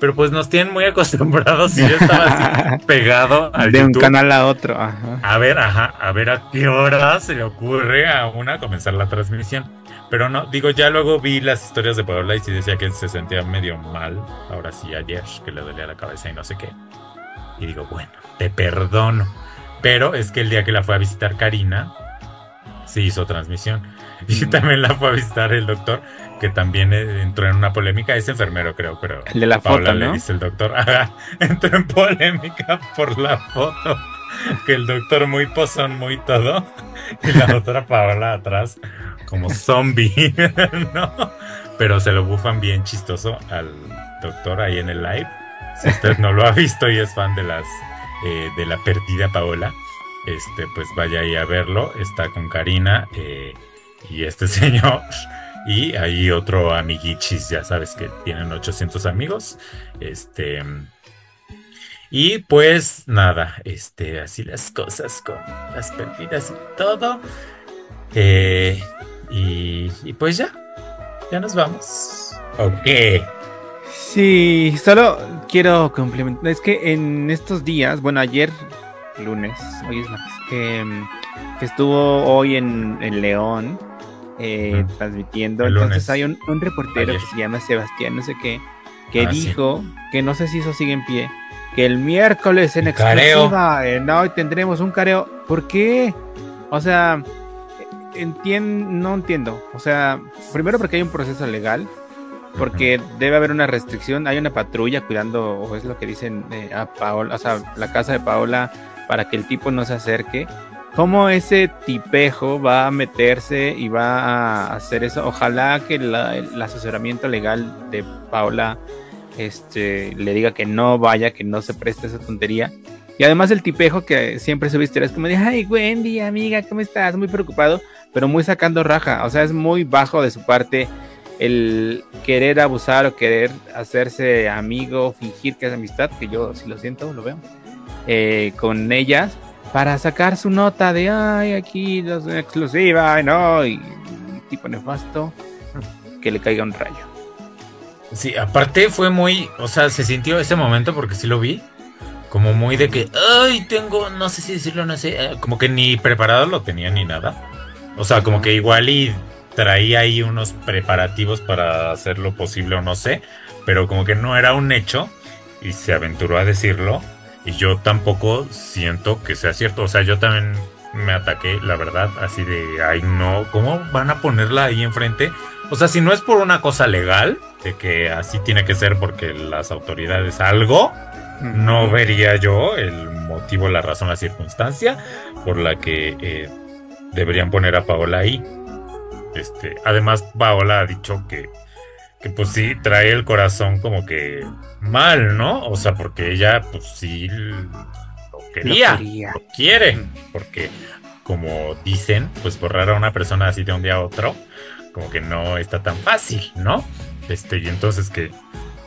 Pero pues nos tienen muy acostumbrados y yo estaba así pegado al de YouTube. Un canal a otro. Ajá. A ver, ajá, a ver a qué hora se le ocurre a una comenzar la transmisión. Pero no, digo, ya luego vi las historias de Paola y sí decía que se sentía medio mal. Ahora sí, ayer, que le dolía la cabeza y no sé qué. Y digo, bueno, te perdono. Pero es que el día que la fue a visitar Karina... sí hizo transmisión. Y también la fue a visitar el doctor, que también entró en una polémica. Es enfermero, creo, pero... el de la Paola foto, ¿no? Le dice el doctor. Ajá, entró en polémica por la foto. Que el doctor muy pozón, muy todo. Y la otra Paola atrás, como zombie, ¿no? Pero se lo bufan bien chistoso al doctor ahí en el live. Si usted no lo ha visto y es fan de las eh, de la perdida Paola, Este, pues vaya ahí a verlo. Está con Karina eh, y este señor. Y ahí otro amiguichis, ya sabes que tienen ochocientos amigos. Este. Y pues nada, este, así las cosas con las perdidas y todo. Eh, y, y pues ya, ya nos vamos. Ok. Sí, solo quiero complementar. Es que en estos días, bueno, ayer... lunes, hoy es martes, eh, que estuvo hoy en, en León eh, uh-huh. transmitiendo. Entonces hay un, un reportero ayer, que se llama Sebastián, no sé qué, que ah, dijo sí. que no sé si eso sigue en pie, que el miércoles en exclusiva eh, no, tendremos un careo. ¿Por qué? O sea, entiendo, no entiendo. O sea, primero porque hay un proceso legal, porque debe haber una restricción, hay una patrulla cuidando, o es lo que dicen eh, a Paola, o sea, la casa de Paola, para que el tipo no se acerque. ¿Cómo ese tipejo va a meterse y va a hacer eso? Ojalá que la, el asesoramiento legal de Paola este, le diga que no vaya, que no se preste esa tontería. Y además el tipejo que siempre subiste es como de, ay, Wendy, amiga, ¿cómo estás? Muy preocupado, pero muy sacando raja. O sea, es muy bajo de su parte el querer abusar o querer hacerse amigo, fingir que es amistad, que yo sí lo siento, lo veo, eh, con ellas, para sacar su nota de, ay, aquí los exclusiva, ay, no, y, y tipo nefasto, que le caiga un rayo. Sí, aparte fue muy, o sea, se sintió ese momento porque sí lo vi, como muy de que, ay, tengo, no sé si decirlo, no sé, eh, como que ni preparado lo tenía ni nada. O sea, como que igual y traía ahí unos preparativos para hacer lo posible o no sé, pero como que no era un hecho y se aventuró a decirlo y yo tampoco siento que sea cierto. O sea, yo también me ataqué, la verdad, así de, ay, no, ¿cómo van a ponerla ahí enfrente? O sea, si no es por una cosa legal, de que así tiene que ser porque las autoridades algo... No vería yo el motivo, la razón, la circunstancia por la que eh, deberían poner a Paola ahí. Este, además, Paola ha dicho que, que pues sí, trae el corazón como que mal, ¿no? O sea, porque ella pues sí lo quería, lo, quería. lo quiere. Porque como dicen, pues borrar a una persona así de un día a otro, como que no está tan fácil, ¿no? Este, y entonces que...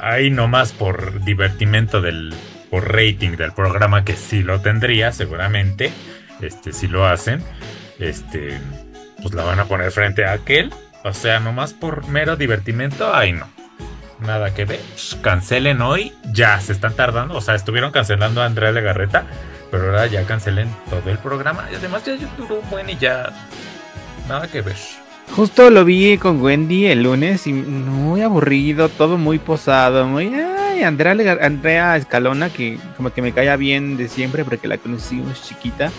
Ahí nomás por divertimento del, por rating del programa, que sí lo tendría seguramente, este, si lo hacen, este, pues la van a poner frente a aquel. O sea, nomás por mero divertimento, ay no, nada que ver. Cancelen hoy, ya se están tardando. O sea, estuvieron cancelando a Andrea Legarreta, pero ahora ya cancelen todo el programa. Y además ya duró un buen y ya nada que ver. Justo lo vi con Wendy el lunes y muy aburrido, todo muy posado, muy... Ay, Andrea, Andrea Escalona, que como que me caía bien de siempre porque la conocí muy chiquita,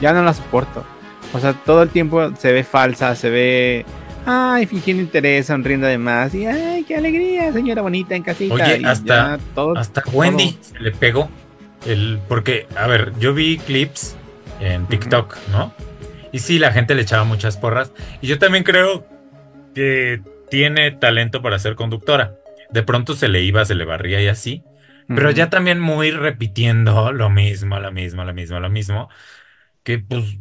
ya no la soporto. O sea, todo el tiempo se ve falsa, se ve... Ay, fingiendo interés, sonriendo además y... Ay, qué alegría, señora bonita en casita. Oye, hasta, todo, hasta Wendy todo... se le pegó el... Porque, a ver, yo vi clips en TikTok, ¿no? Y sí, la gente le echaba muchas porras. Y yo también creo que tiene talento para ser conductora. De pronto se le iba, se le barría y así. Pero uh-huh. ya también muy repitiendo lo mismo, lo mismo, lo mismo, lo mismo. Que pues,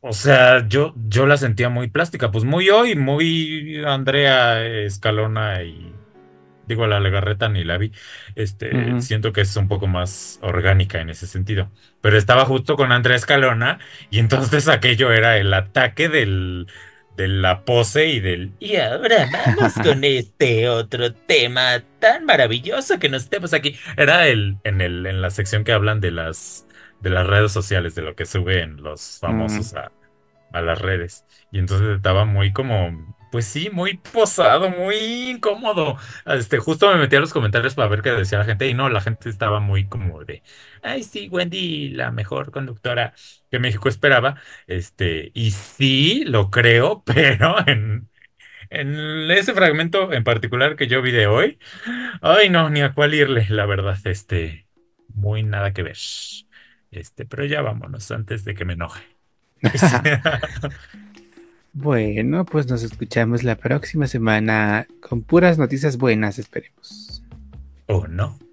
o sea, yo, yo la sentía muy plástica. Pues muy hoy, muy Andrea Escalona y... Digo, la Legarreta ni la vi. Este, uh-huh. Siento que es un poco más orgánica en ese sentido. Pero estaba justo con Andrea Escalona y entonces aquello era el ataque del, de la pose y del... Y ahora vamos con este otro tema tan maravilloso que nos tenemos aquí. Era el en, el, en la sección que hablan de las, de las redes sociales, de lo que suben los famosos uh-huh. a, a las redes. Y entonces estaba muy como... Pues sí, muy posado, muy incómodo. Este, justo me metí a los comentarios para ver qué decía la gente. Y no, la gente estaba muy como de... Ay, sí, Wendy, la mejor conductora que México esperaba. Este, y sí, lo creo, pero en, en ese fragmento en particular que yo vi de hoy... Ay, no, ni a cuál irle, la verdad. Este, muy nada que ver. Este, pero ya vámonos antes de que me enoje. Bueno, pues nos escuchamos la próxima semana con puras noticias buenas, esperemos. ¿O no?